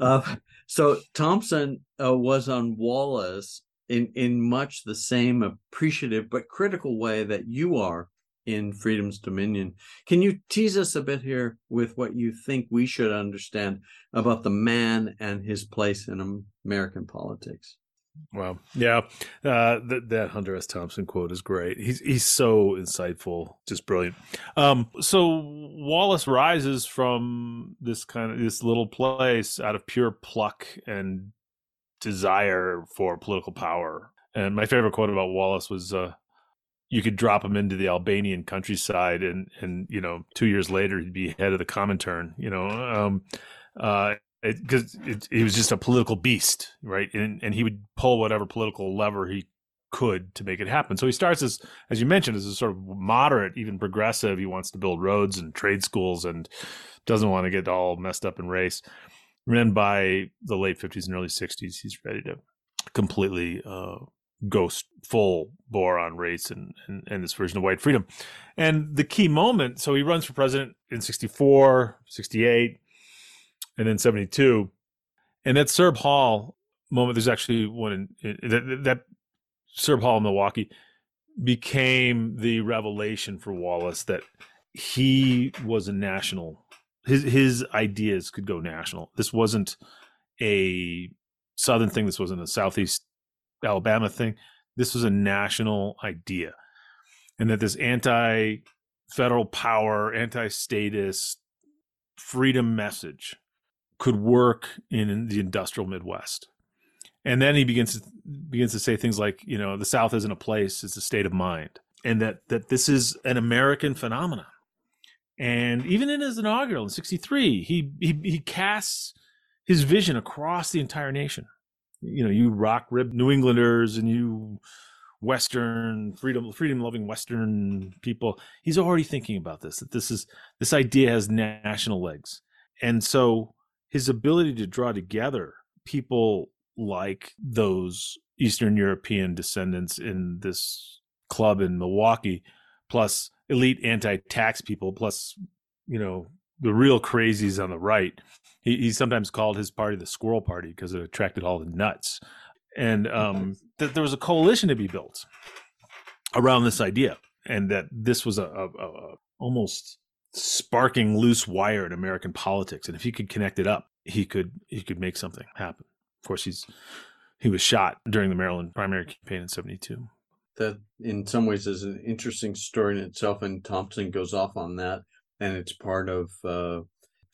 uh, so Thompson uh, was on Wallace in, in much the same appreciative but critical way that you are in Freedom's Dominion. Can you tease us a bit here with what you think we should understand about the man and his place in American politics? Wow. Yeah. Uh, th- that Hunter S. Thompson quote is great. He's he's so insightful, just brilliant. Um, so Wallace rises from this kind of this little place out of pure pluck and desire for political power. And my favorite quote about Wallace was, uh, you could drop him into the Albanian countryside and, and, you know, two years later, he'd be head of the Comintern, you know, um, uh, because he was just a political beast, right? And and he would pull whatever political lever he could to make it happen. So he starts as, as you mentioned, as a sort of moderate, even progressive. He wants to build roads and trade schools and doesn't want to get all messed up in race. And then by the late fifties and early sixties, he's ready to completely uh, go full bore on race and, and, and this version of white freedom. And the key moment, so he runs for president in sixty-four, sixty-eight, and then seventy-two, and that Serb Hall moment. There's actually one in, in that, that Serb Hall in Milwaukee became the revelation for Wallace that he was a national. His his ideas could go national. This wasn't a Southern thing. This wasn't a Southeast Alabama thing. This was a national idea, and that this anti-federal power, anti-statist freedom message could work in the industrial Midwest. And then he begins to, begins to say things like, you know, the South isn't a place, it's a state of mind. And that that this is an American phenomenon. And even in his inaugural in sixty-three, he, he he casts his vision across the entire nation. You know, you rock-ribbed New Englanders and you Western, freedom, freedom-loving Western people. He's already thinking about this, that this is this idea has national legs. And so his ability to draw together people like those Eastern European descendants in this club in Milwaukee, plus elite anti-tax people, plus, you know, the real crazies on the right, He, he sometimes called his party the Squirrel Party because it attracted all the nuts. And um, that there was a coalition to be built around this idea, and that this was a, a, a almost sparking loose wire in American politics. And if he could connect it up, he could he could make something happen. Of course, he's he was shot during the Maryland primary campaign in seventy-two. That in some ways is an interesting story in itself, and Thompson goes off on that, and it's part of uh,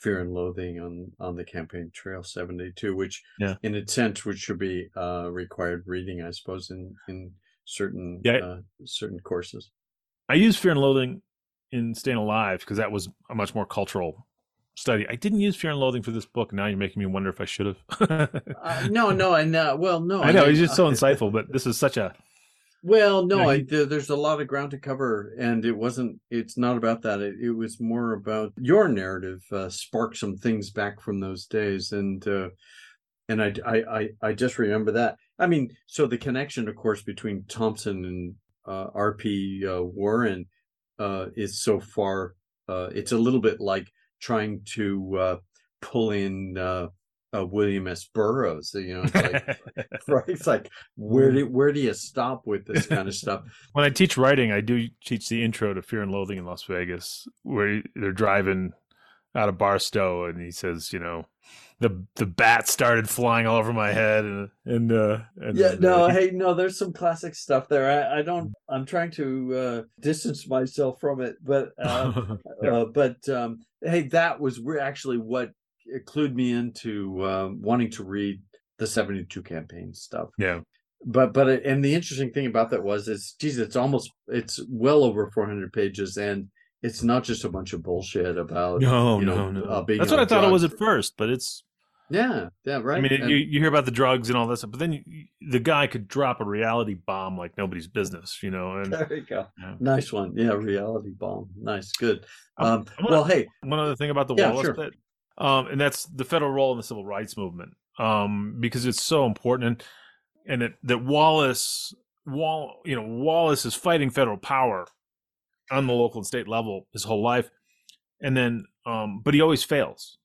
Fear and Loathing on, on the Campaign Trail seventy-two, which yeah. in its sense, which should be uh, required reading, I suppose, in, in certain yeah, uh, certain courses. I used Fear and Loathing in Staying Alive because that was a much more cultural study. I didn't use Fear and Loathing for this book. Now you're making me wonder if I should have. uh, no, no, and uh, well, no. I know, it's just so insightful, but this is such a... Well, no, I, there's a lot of ground to cover, and it wasn't, it's not about that. It, it was more about your narrative, uh, sparked some things back from those days. And, uh, and I, I, I just remember that. I mean, so the connection, of course, between Thompson and, uh, R P uh, Warren, uh, is so far, uh, it's a little bit like trying to, uh, pull in, uh, Uh, William S. Burroughs, you know, it's like, right? It's like, where do where do you stop with this kind of stuff? When I teach writing, I do teach the intro to Fear and Loathing in Las Vegas, where they're driving out of Barstow, and he says, you know, the the bat started flying all over my head, and and, uh, and yeah, and, no, uh, hey, no, there's some classic stuff there. I, I don't, I'm trying to uh, distance myself from it, but uh, yeah. uh, but um, hey, that was we're actually what. It clued me into uh, wanting to read the seventy-two campaign stuff. Yeah. But, but, it, and the interesting thing about that was, is, geez, it's almost, it's well over four hundred pages, and it's not just a bunch of bullshit about, no, you know, no, no. Uh, being That's what I thought it was at first, but it's. Yeah. Yeah. Right. I mean, and, you, you hear about the drugs and all that stuff, but then you, the guy could drop a reality bomb like nobody's business, you know? And, there you go. Yeah. Nice one. Yeah. Reality bomb. Nice. Good. Um, wanna, well, hey. One other thing about the yeah, Wallace sure. bit. Um, and that's the federal role in the civil rights movement, um, because it's so important, and, and it, that Wallace, Wall, you know, Wallace is fighting federal power on the local and state level his whole life, and then, um, but he always fails,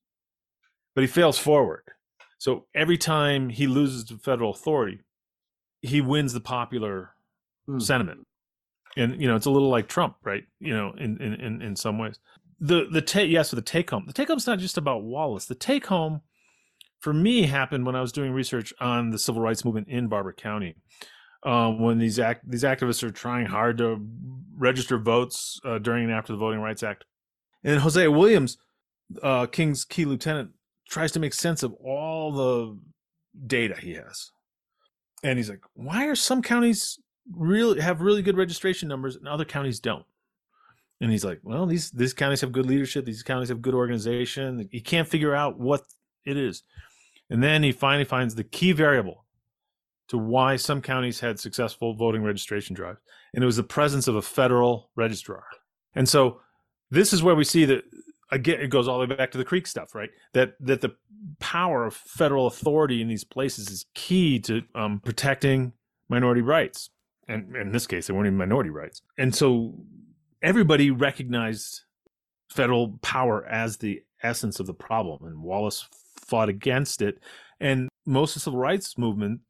but he fails forward. So every time he loses to federal authority, he wins the popular mm. sentiment, and you know, it's a little like Trump, right? You know, in in in, in some ways. The the take yes for the take home. The take home's not just about Wallace. The take home for me happened when I was doing research on the civil rights movement in Barber County, uh, when these act these activists are trying hard to register votes uh, during and after the Voting Rights Act, and Hosea Williams, uh, King's key lieutenant, tries to make sense of all the data he has, and he's like, why are some counties really have really good registration numbers and other counties don't? And he's like, well, these, these counties have good leadership. These counties have good organization. He can't figure out what it is. And then he finally finds the key variable to why some counties had successful voting registration drives. And it was the presence of a federal registrar. And so this is where we see that, again, it goes all the way back to the Creek stuff, right? That that the power of federal authority in these places is key to um, protecting minority rights. And in this case, they weren't even minority rights. And so... everybody recognized federal power as the essence of the problem, and Wallace fought against it. And most of the civil rights movement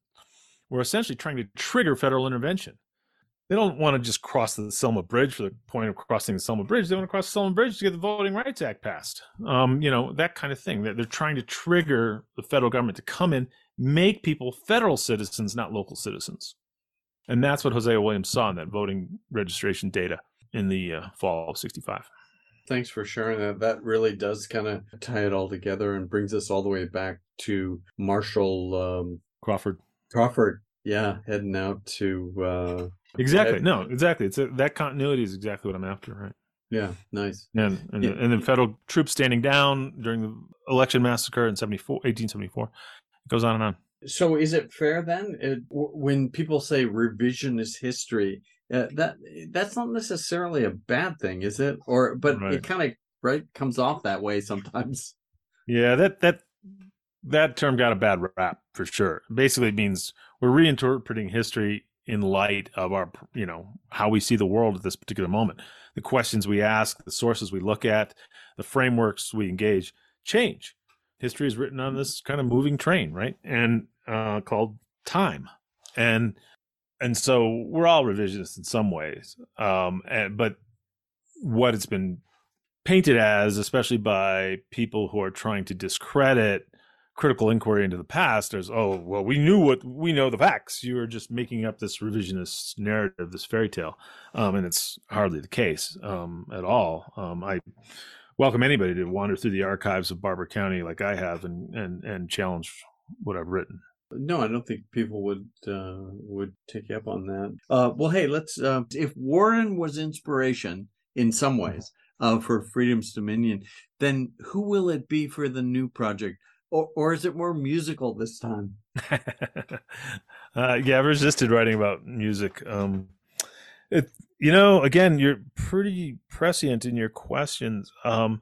were essentially trying to trigger federal intervention. They don't want to just cross the Selma Bridge for the point of crossing the Selma Bridge. They want to cross the Selma Bridge to get the Voting Rights Act passed. Um, you know, that kind of thing. They're trying to trigger the federal government to come in, make people federal citizens, not local citizens. And that's what Hosea Williams saw in that voting registration data in the uh, fall of sixty-five. Thanks for sharing that. That really does kind of tie it all together and brings us all the way back to Marshall um, Crawford. Crawford, yeah, heading out to... Uh, exactly, head... no, exactly. It's a, that continuity is exactly what I'm after, right? Yeah, nice. And and, yeah. and then federal troops standing down during the election massacre in eighteen seventy-four. It goes on and on. So is it fair then, it, when people say revisionist history, Uh, that that's not necessarily a bad thing, is it? Or but right. it kind of right comes off that way sometimes. Yeah, that that that term got a bad rap for sure. Basically, it means we're reinterpreting history in light of our, you know, how we see the world at this particular moment. The questions we ask, the sources we look at, the frameworks we engage change. history is written on this kind of moving train, right? And uh, called time. And and so we're all revisionists in some ways. Um, and, but what it's been painted as, especially by people who are trying to discredit critical inquiry into the past, is, oh, well, we knew what we know the facts. You were just making up this revisionist narrative, this fairy tale. Um, and it's hardly the case um, at all. Um, I welcome anybody to wander through the archives of Barber County like I have and and, and challenge what I've written. No, I don't think people would uh, would take you up on that. Uh, well, hey, let's. Uh, if Warren was inspiration in some ways uh, for Freedom's Dominion, then who will it be for the new project? Or, or is it more musical this time? uh, yeah, I've resisted writing about music. Um, it, you know, again, you're pretty prescient in your questions. Um,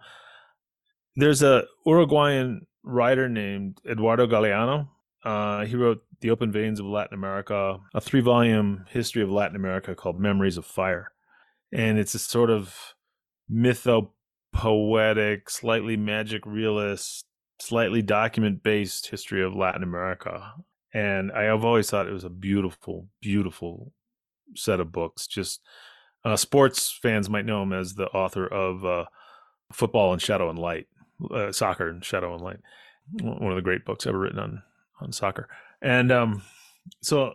there's a Uruguayan writer named Eduardo Galeano. Uh, he wrote The Open Veins of Latin America, a three-volume history of Latin America called Memories of Fire. And it's a sort of mythopoetic, slightly magic realist, slightly document-based history of Latin America. And I have always thought it was a beautiful, beautiful set of books. Just uh, sports fans might know him as the author of uh, Football and Shadow and Light, uh, Soccer and Shadow and Light, one of the great books ever written on on soccer. And um, so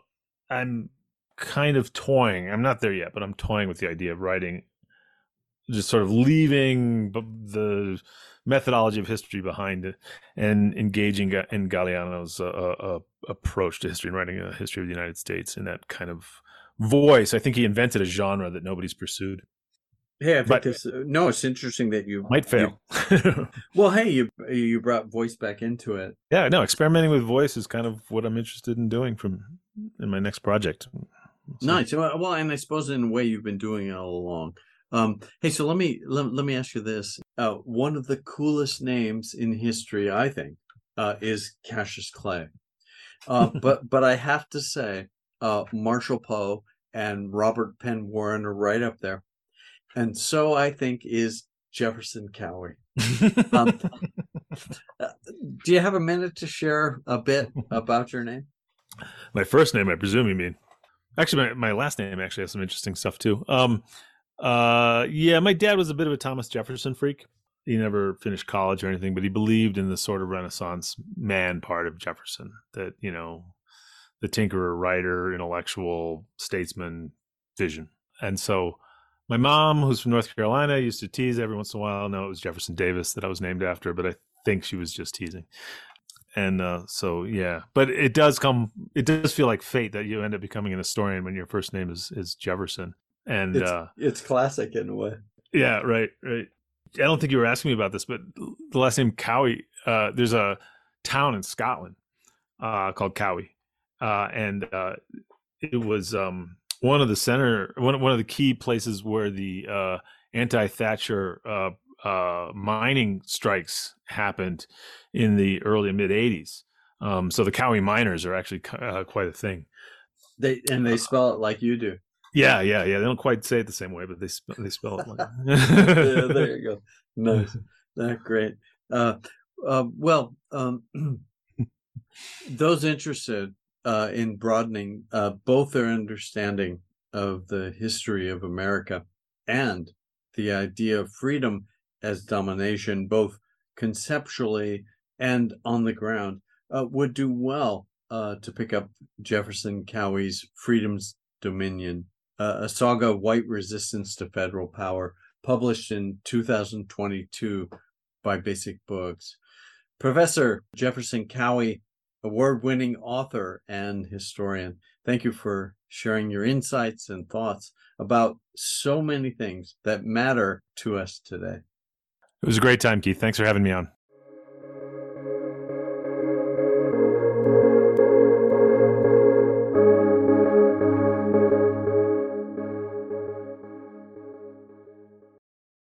I'm kind of toying. I'm not there yet, but I'm toying with the idea of writing, just sort of leaving the methodology of history behind it and engaging in Galeano's uh, uh, approach to history and writing a history of the United States in that kind of voice. I think he invented a genre that nobody's pursued. Hey, I think but, this, no, it's interesting that you might fail. You, well, hey, you you brought voice back into it. Yeah, no, experimenting with voice is kind of what I'm interested in doing from in my next project. So. Nice. Well, and I suppose in a way you've been doing it all along. Um, hey, so let me let, let me ask you this. Uh, one of the coolest names in history, I think, uh, is Cassius Clay. Uh, but but I have to say, uh, Marshall Poe and Robert Penn Warren are right up there. And so I think is Jefferson Cowie. Um, do you have a minute to share a bit about your name? My first name, I presume you mean. Actually, my, my last name actually has some interesting stuff, too. Um, uh, yeah, my dad was a bit of a Thomas Jefferson freak. He never finished college or anything, but he believed in the sort of Renaissance man part of Jefferson, that, you know, the tinkerer, writer, intellectual, statesman vision. And so my mom, who's from North Carolina, used to tease every once in a while. No, it was Jefferson Davis that I was named after, but I think she was just teasing. And uh, so, yeah, but it does come, it does feel like fate that you end up becoming an historian when your first name is, is Jefferson. And it's, uh, it's classic in a way. Yeah, right, right. I don't think you were asking me about this, but the last name Cowie, uh, there's a town in Scotland uh, called Cowie. Uh, and uh, it was... Um, One of the center, one one of the key places where the uh, anti-Thatcher uh, uh, mining strikes happened in the early mid eighties. Um, so the Cowie miners are actually uh, quite a thing. They and they spell it like you do. Yeah, yeah, yeah. They don't quite say it the same way, but they sp- they spell it. Like... yeah, there you go. Nice. That's great. Uh, uh, well, um, those interested. Uh, in broadening uh, both their understanding of the history of America and the idea of freedom as domination, both conceptually and on the ground, uh, would do well uh, to pick up Jefferson Cowie's Freedom's Dominion, uh, a saga of white resistance to federal power, published in two thousand twenty-two by Basic Books. Professor Jefferson Cowie, award-winning author and historian, thank you for sharing your insights and thoughts about so many things that matter to us today. It was a great time, Keith. Thanks for having me on.